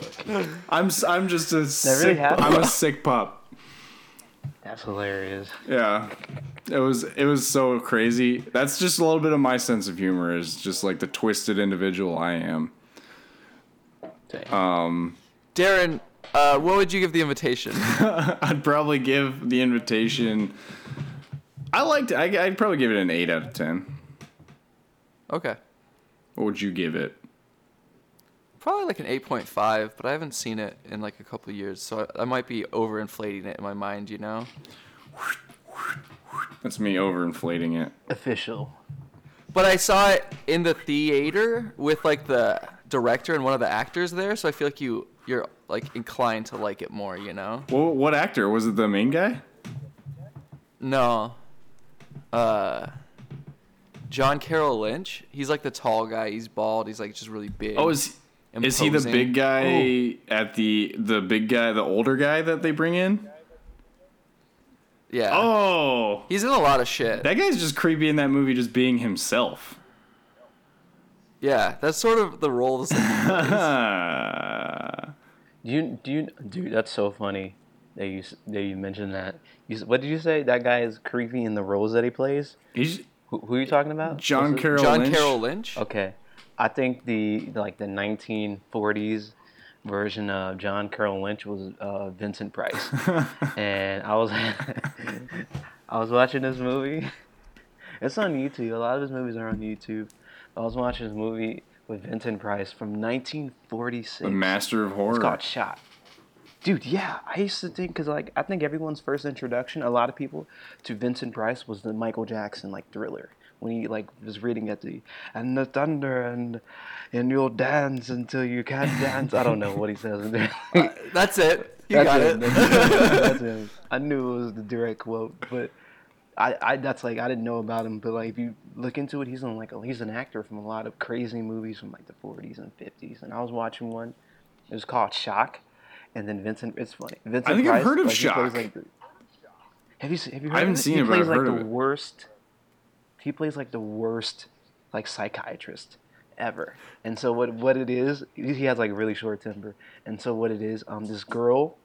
I'm I'm just a that sick. Really pu- I'm a sick pup. That's hilarious. Yeah, it was it was so crazy. That's just a little bit of my sense of humor is just like the twisted individual I am. Damn. Um, Darren, Uh, what would you give The Invitation? I'd probably give The Invitation... I liked it. I, I'd probably give it an eight out of ten. Okay. What would you give it? Probably like an eight point five, but I haven't seen it in like a couple of years, so I, I might be overinflating it in my mind, you know? That's me overinflating it. Official. But I saw it in the theater with like the director and one of the actors there, so I feel like you, you're like inclined to like it more, you know? Well, what actor? Was it the main guy? No. Uh, John Carroll Lynch. He's like the tall guy. He's bald. He's like just really big. Oh, is he, is he the big guy Ooh. at the the big guy, the older guy that they bring in? Yeah. Oh, he's in a lot of shit. That guy's just creepy in that movie, just being himself. Yeah, that's sort of the role this plays. Do you do you dude? That's so funny that you that you mentioned that. You, what did you say? That guy is creepy in the roles that he plays. He's who, who are you talking about? John Carroll. John Lynch. Carroll Lynch. Okay, I think the like the nineteen forties version of John Carroll Lynch was uh, Vincent Price, and I was I was watching this movie. It's on YouTube. A lot of his movies are on YouTube. I was watching this movie with Vincent Price from nineteen forty-six. The Master of Horror. It's called Shock. Dude, yeah, I used to think, because like, I think everyone's first introduction, a lot of people, to Vincent Price was the Michael Jackson like Thriller, when he like was reading at the, and the thunder, and and you'll dance until you can't dance. I don't know what he says in there. uh, that's it. You that's got it. it. That's it. I knew it was the direct quote, but I, I that's like, I didn't know about him, but like if you look into it, he's on like a, he's an actor from a lot of crazy movies from like the forties and fifties, and I was watching one, it was called Shock. And then Vincent, it's funny. Vincent I think Price, I've heard of like, Shock. Like the, have you have you heard I haven't of seen it, but I've like heard the of it. Worst, he plays like the worst, like psychiatrist ever. And so what what it is, he has like really short temper. And so what it is, um, this girl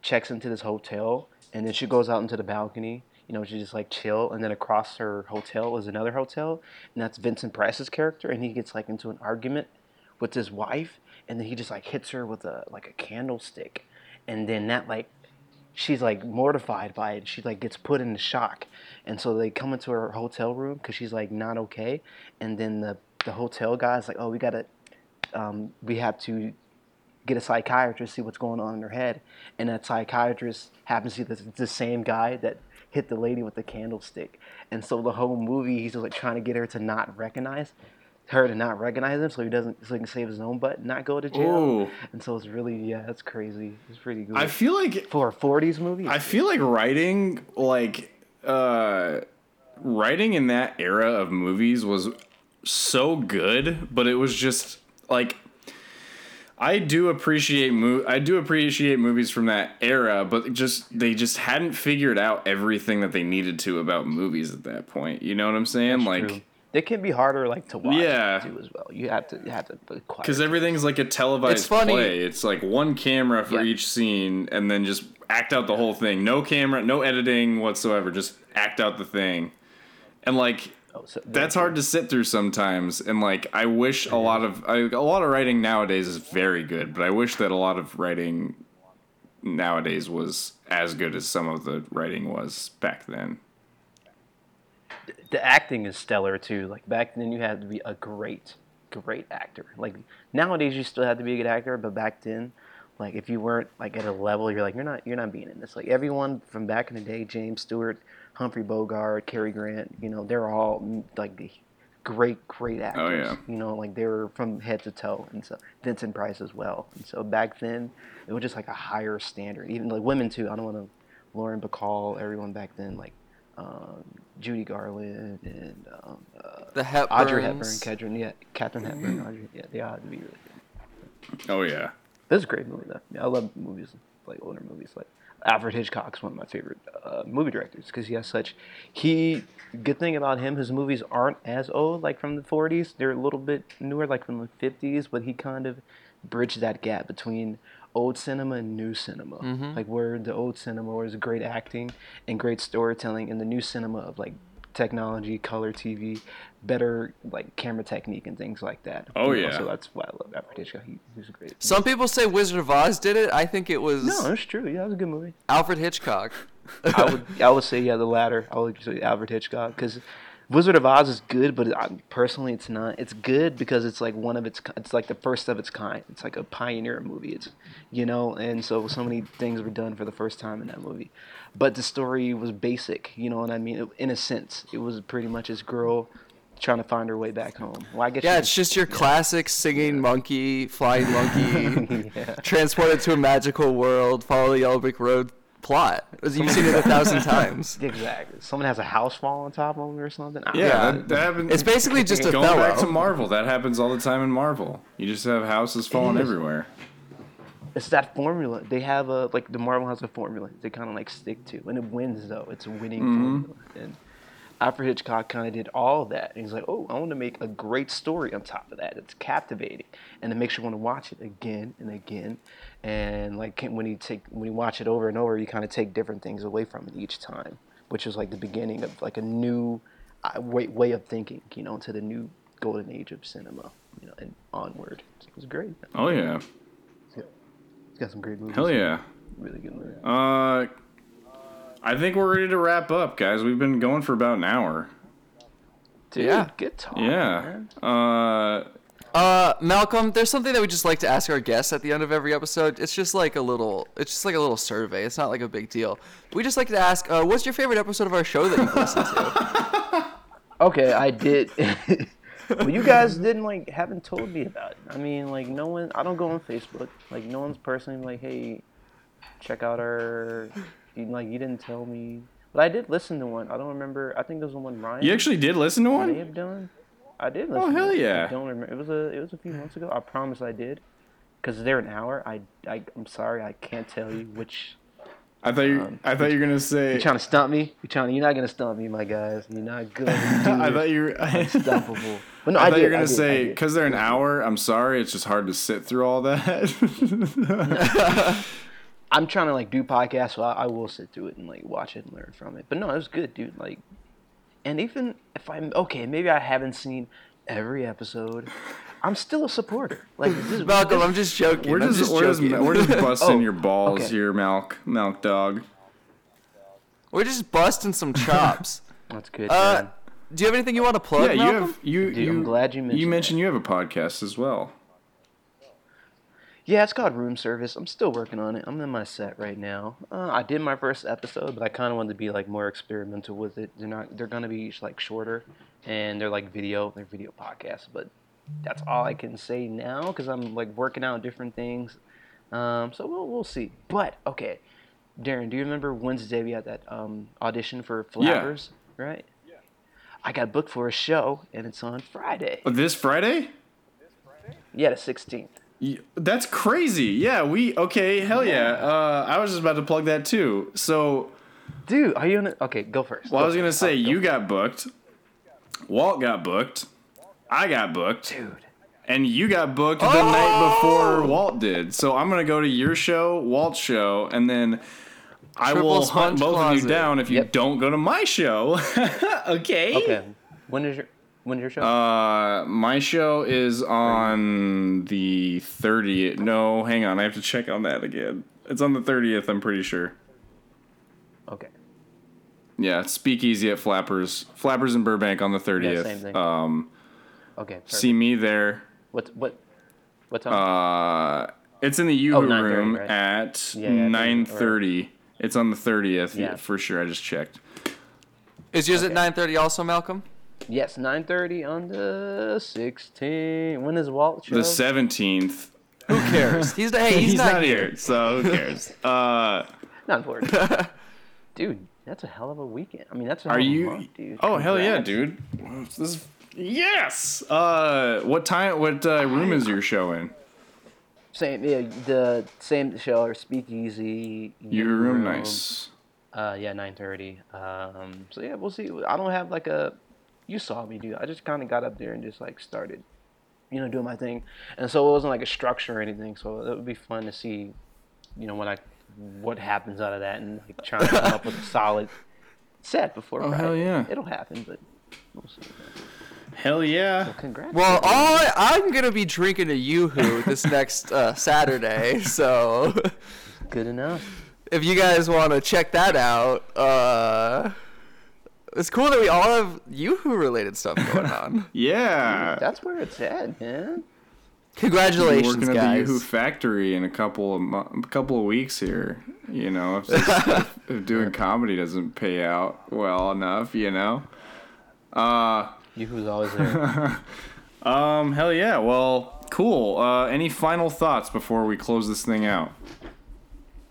checks into this hotel, and then she goes out into the balcony. You know, she just like chill, and then across her hotel is another hotel, and that's Vincent Price's character, and he gets like into an argument with his wife. And then he just like hits her with a like a candlestick, and then that like she's like mortified by it. She like gets put into shock, and so they come into her hotel room because she's like not okay. And then the the hotel guy's like, oh, we gotta, um, we have to get a psychiatrist, see what's going on in her head. And that psychiatrist happens to be the, the same guy that hit the lady with the candlestick. And so the whole movie he's just like trying to get her to not recognize. her to not recognize him so he doesn't so he can save his own butt and not go to jail. Ooh. And so it's really yeah that's crazy. It's pretty good. I feel like for a forties movie I feel like writing like uh writing in that era of movies was so good, but it was just like I do appreciate mo- I do appreciate movies from that era, but just they just hadn't figured out everything that they needed to about movies at that point. You know what I'm saying? That's like true. It can be harder, like, to watch yeah. too, as well. You have to, you have to. Because everything's like a televised it's play. It's like one camera for yeah. each scene, and then just act out the whole thing. No camera, no editing whatsoever. Just act out the thing, and like oh, so that's hard to sit through sometimes. And like, I wish yeah. a lot of I, a lot of writing nowadays is very good, but I wish that a lot of writing nowadays was as good as some of the writing was back then. The acting is stellar too. Like back then, you had to be a great, great actor. Like nowadays, you still have to be a good actor, but back then, like if you weren't like at a level, you're like you're not you're not being in this. Like everyone from back in the day, James Stewart, Humphrey Bogart, Cary Grant, you know, they're all like great, great actors. Oh, yeah. You know, like they were from head to toe, and so Vincent Price as well. And so back then, it was just like a higher standard. Even like women too. I don't want to Lauren Bacall, everyone back then, like. Um, Judy Garland and um, uh, the Hepburns. Audrey Hepburn, Catherine, yeah, Catherine Hepburn, Audrey, yeah, they ought to be really good. Oh yeah, this is a great movie though. Yeah, I love movies like older movies. Like Alfred Hitchcock's one of my favorite uh, movie directors because he has such. He good thing about him, his movies aren't as old like from the forties. They're a little bit newer, like from the fifties. But he kind of bridged that gap between old cinema and new cinema, mm-hmm. like where the old cinema was great acting and great storytelling, and the new cinema of like technology, color T V, better like camera technique and things like that. Oh you know, yeah. So that's why I love Alfred Hitchcock. He, he's great. Some people say Wizard of Oz did it. I think it was. No, it's true. Yeah, it was a good movie. Alfred Hitchcock. I would I would say yeah the latter. I would say Alfred Hitchcock because Wizard of Oz is good, but I, personally, it's not. It's good because it's like one of its. It's like the first of its kind. It's like a pioneer movie. It's, you know, and so so many things were done for the first time in that movie, but the story was basic. You know what I mean? It, in a sense, it was pretty much this girl trying to find her way back home. Well, I guess yeah, she, it's just your yeah. classic singing monkey, flying monkey, yeah. transported to a magical world, follow the Yellow Brick Road. Plot. You've seen it a thousand times. Exactly. Someone has a house fall on top of them or something. I yeah, that, that happens. It's basically just a going fellow. Back to Marvel. That happens all the time in Marvel. You just have houses falling everywhere. It's that formula. They have a like the Marvel has a formula. They kind of like stick to, and it wins though. It's a winning mm-hmm. formula. And Alfred Hitchcock kind of did all of that. And he's like, oh, I want to make a great story on top of that. It's captivating, and it makes you want to watch it again and again. And like when you take when you watch it over and over, you kind of take different things away from it each time, which is like the beginning of like a new way way of thinking, you know, to the new golden age of cinema, you know, and onward. It was great. Oh yeah, yeah. It's got some great movies. Hell yeah, really good movies. Uh. I think we're ready to wrap up, guys. We've been going for about an hour. Dude, yeah. Good talk. Yeah. Man. Uh, uh, Malcolm, there's something that we just like to ask our guests at the end of every episode. It's just like a little, it's just like a little survey. It's not like a big deal. We just like to ask, uh, what's your favorite episode of our show that you've listened to? Okay, I did. Well, you guys didn't like haven't told me about it. I mean, like no one. I don't go on Facebook. Like no one's personally like, hey, check out our. Like, you didn't tell me. But I did listen to one. I don't remember. I think there was the one Ryan. You actually did listen to one? I may have done. I did listen oh, to one. Oh, hell yeah. I don't remember. It was a, it was a few months ago. I promise I did. Because they're an hour. I, I, I'm sorry. I can't tell you which. I thought you um, I thought you were going to say. You trying to stump me? You're, trying to, you're not going to stump me, my guys. You're not good. I thought you were. Unstoppable. But no, I, I thought did, you were going to say, because they're an hour, I'm sorry. It's just hard to sit through all that. I'm trying to like do podcasts, so I, I will sit through it and like watch it and learn from it. But no, it was good, dude. Like, and even if I'm okay, maybe I haven't seen every episode. I'm still a supporter. Like, this, Malcolm, this, I'm just joking. We're just, just we're joking. Just, we're just busting oh, your balls, okay. Your milk, milk dog. We're just busting some chops. That's good. Uh, man. Do you have anything you want to plug? Yeah, you Malcolm? have. You, dude, you, I'm glad you mentioned. You mentioned that. You have a podcast as well. Yeah, it's called Room Service. I'm still working on it. I'm in my set right now. Uh, I did my first episode, but I kind of wanted to be like more experimental with it. They're not. They're gonna be like shorter, and they're like video. They're video podcasts, but that's all I can say now because I'm like working out different things. Um, so we'll we'll see. But okay, Darren, do you remember Wednesday we had that um, audition for Flappers, yeah. right? Yeah. I got booked for a show, and it's on Friday. Oh, this Friday? This Friday? Yeah, the sixteenth. That's crazy. Yeah, we okay. Hell yeah. Uh, I was just about to plug that too. So, dude, are you gonna? Okay, go first. Well, go I was gonna first. say I'll you go got booked, Walt got booked, I got booked, dude, and you got booked oh! the night before Walt did. So I'm gonna go to your show, Walt's show, and then I Triple will hunt both closet. of you down if you yep. don't go to my show. okay. Okay. When is your When's your show? Uh, my show is on the thirtieth. No, hang on. I have to check on that again. It's on the thirtieth, I'm pretty sure. Okay. Yeah, Speakeasy at Flappers. Flappers in Burbank on the thirtieth. Yeah, same thing. Um, okay. Perfect. See me there. What, what, what time? Uh, it's in the Yoohoo oh, room right? at yeah, yeah, nine thirty. Right. It's on the thirtieth, yeah. Yeah, for sure. I just checked. Is yours okay. at nine thirty also, Malcolm? Yes, nine thirty on the sixteenth. When is Walt show? The seventeenth. Who cares? He's, hey, he's, he's not, not here. here, so who cares? Uh, not important. Dude, that's a hell of a weekend. I mean, that's a hell are of you, a month, dude. Oh, Congrats. Hell yeah, dude. This is, yes! Uh, what time? What uh, room is your show in? Same, yeah, the same show, or Speakeasy. Your room, room. Nice. Uh, yeah, nine thirty. Um, so, yeah, we'll see. I don't have, like, a... You saw me, dude. I just kind of got up there and just, like, started, you know, doing my thing. And so it wasn't, like, a structure or anything. So it would be fun to see, you know, when I, what happens out of that and, like, trying to come up with a solid set before oh, Friday. Hell yeah. It'll happen, but we'll see. Hell yeah. Well, congrats. Well, all I, I'm going to be drinking a Yoo-hoo this next uh, Saturday, so... Good enough. If you guys want to check that out, uh... It's cool that we all have Yoo-hoo-related stuff going on. Yeah. That's where it's at, man. Congratulations, guys. We're working at the Yoo-hoo factory in a couple of mo- a couple of weeks here. You know, if, this, if, if doing comedy doesn't pay out well enough, you know. Uh, Yoo-hoo's always there. um, hell yeah. Well, cool. Uh, any final thoughts before we close this thing out?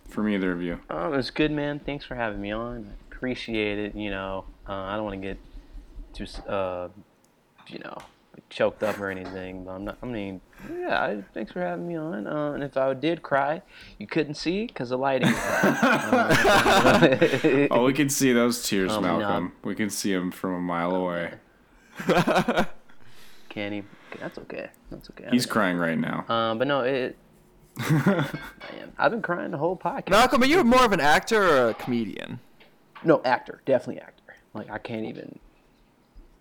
From either of you. Oh, it was good, man. Thanks for having me on. I appreciate it, you know. Uh, I don't want to get too, uh, you know, choked up or anything. But I'm not. I mean, yeah. I, thanks for having me on. Uh, and if I did cry, you couldn't see because the lighting. um, oh, we can see those tears, um, Malcolm. No. We can see them from a mile away. Can't even. That's okay. That's okay. He's crying right now. Um, but no, it. I am. I've been crying the whole podcast. Malcolm, are you more of an actor or a comedian? No, actor. Definitely actor. Like, I can't even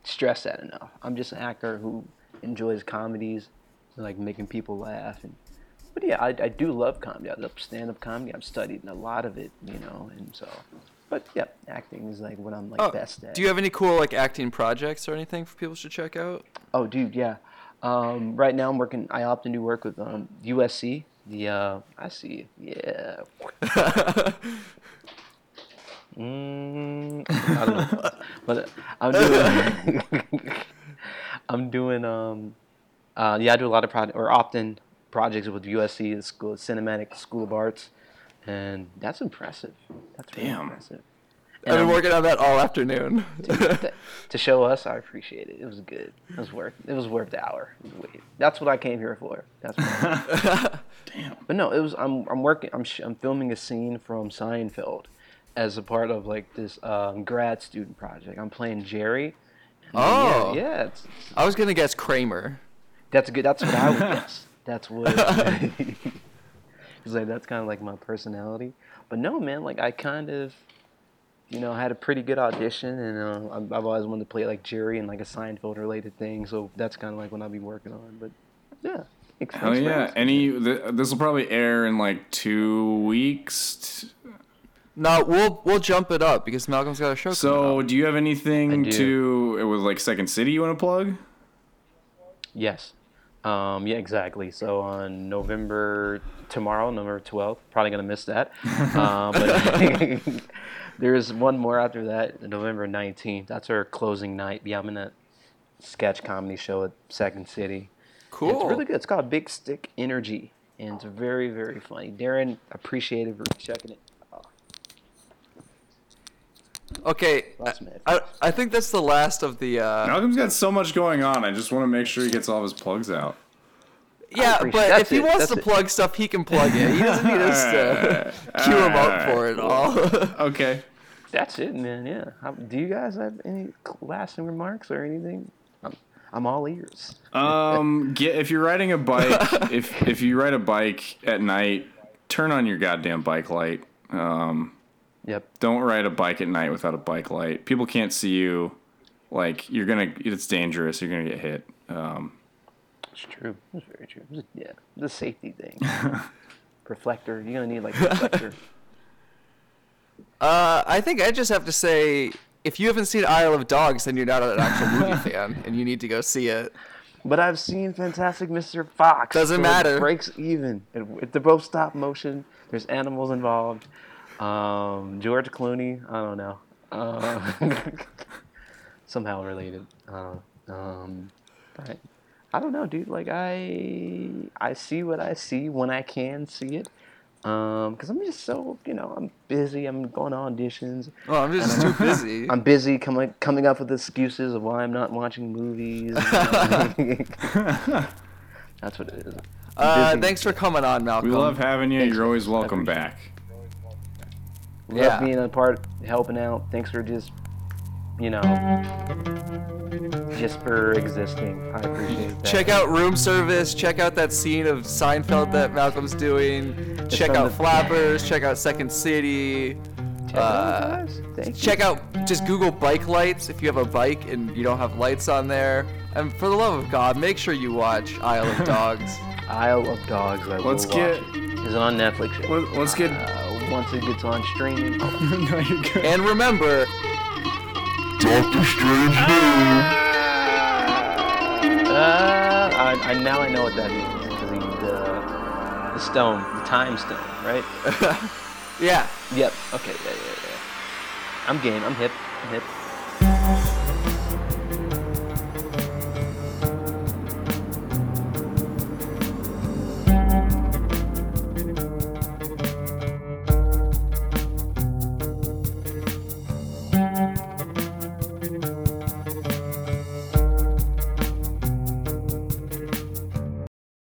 stress that enough. I'm just an actor who enjoys comedies, like making people laugh. And, but yeah, I, I do love comedy. I love stand-up comedy. I've studied a lot of it, you know, and so. But yeah, acting is like what I'm like oh, best at. Do you have any cool like acting projects or anything for people should check out? Oh, dude, yeah. Um, right now I'm working. I often do work with um, U S C. The uh, I see. Yeah. Mm, I don't know, but I'm doing. I'm doing. Um, uh, yeah, I do a lot of projects, or often projects with U S C, the School of Cinematic School of Arts, and that's impressive. That's damn really impressive. And I've been I'm, working on that all afternoon to, to show us. I appreciate it. It was good. It was worth. It was worth the hour. Wait, that's what I came here for. That's what damn. But no, it was. I'm. I'm working. I'm. Sh- I'm filming a scene from Seinfeld. As a part of like this um, grad student project, I'm playing Jerry. Oh, yeah! yeah it's, it's, I was gonna guess Kramer. That's good. That's what I would guess. That's what. Because like that's kind of like my personality. But no, man, like I kind of, you know, had a pretty good audition, and uh, I've always wanted to play like Jerry and like a Seinfeld-related thing. So that's kind of like what I'll be working on. But yeah. Hell yeah! Any th- this will probably air in like two weeks. T- No, we'll we'll jump it up because Malcolm's got a show. So, do you have anything do. to it was like Second City you want to plug? Yes, um, yeah, exactly. So on November tomorrow, November twelfth, probably gonna miss that. uh, but there is one more after that, November nineteenth. That's our closing night. Yeah, I'm in a sketch comedy show at Second City. Cool. And it's really good. It's called Big Stick Energy, and it's very very funny. Darren, appreciate it for checking it. Okay, I, I think that's the last of the... Uh... Malcolm's got so much going on, I just want to make sure he gets all of his plugs out. Yeah, but if he it. wants that's to it. plug stuff, he can plug it. He doesn't need us to right. cue all him right. up for it all. Okay. That's it, man, yeah. How, do you guys have any lasting remarks or anything? I'm, I'm all ears. um, get, If you're riding a bike, if, if you ride a bike at night, turn on your goddamn bike light. Um... Yep. Don't ride a bike at night without a bike light. People can't see you. Like, you're going to, it's dangerous. You're going to get hit. Um, it's true. It's very true. It's a, yeah. It's a safety thing. Reflector. You're going to need, like, a reflector. uh, I think I just have to say, if you haven't seen Isle of Dogs, then you're not an actual movie fan, and you need to go see it. But I've seen Fantastic Mister Fox. Doesn't so matter. It breaks even. It, it, they're both stop motion. There's animals involved. Um, George Clooney, I don't know. Uh, somehow related. Uh, um, but I don't know, dude. Like I, I see what I see when I can see it. Um, cause I'm just so, you know, I'm busy. I'm going to auditions. Oh, I'm just too busy. I'm busy coming coming up with excuses of why I'm not watching movies. That's what it is. Uh, thanks for coming on, Malcolm. We love having you. Thanks. You're always welcome back. Love yeah. being a part, helping out. Thanks for just, you know, just for existing. I appreciate that. Check out Room Service. Check out that scene of Seinfeld that Malcolm's doing. It's check out the- Flappers. Check out Second City. Uh, check you. out, just Google bike lights if you have a bike and you don't have lights on there. And for the love of God, make sure you watch Isle of Dogs. Isle of Dogs, I let's will get, watch it. It's on Netflix. Let, let's uh, get... Uh, once it gets on streaming. No, you're good. And remember... Doctor Strange New! Uh, I, I, now I know what that means. Because he, the, the stone, the time stone, right? Yeah. Yep. Okay. Yeah. Yeah. Yeah. I'm game. I'm hip. I'm hip.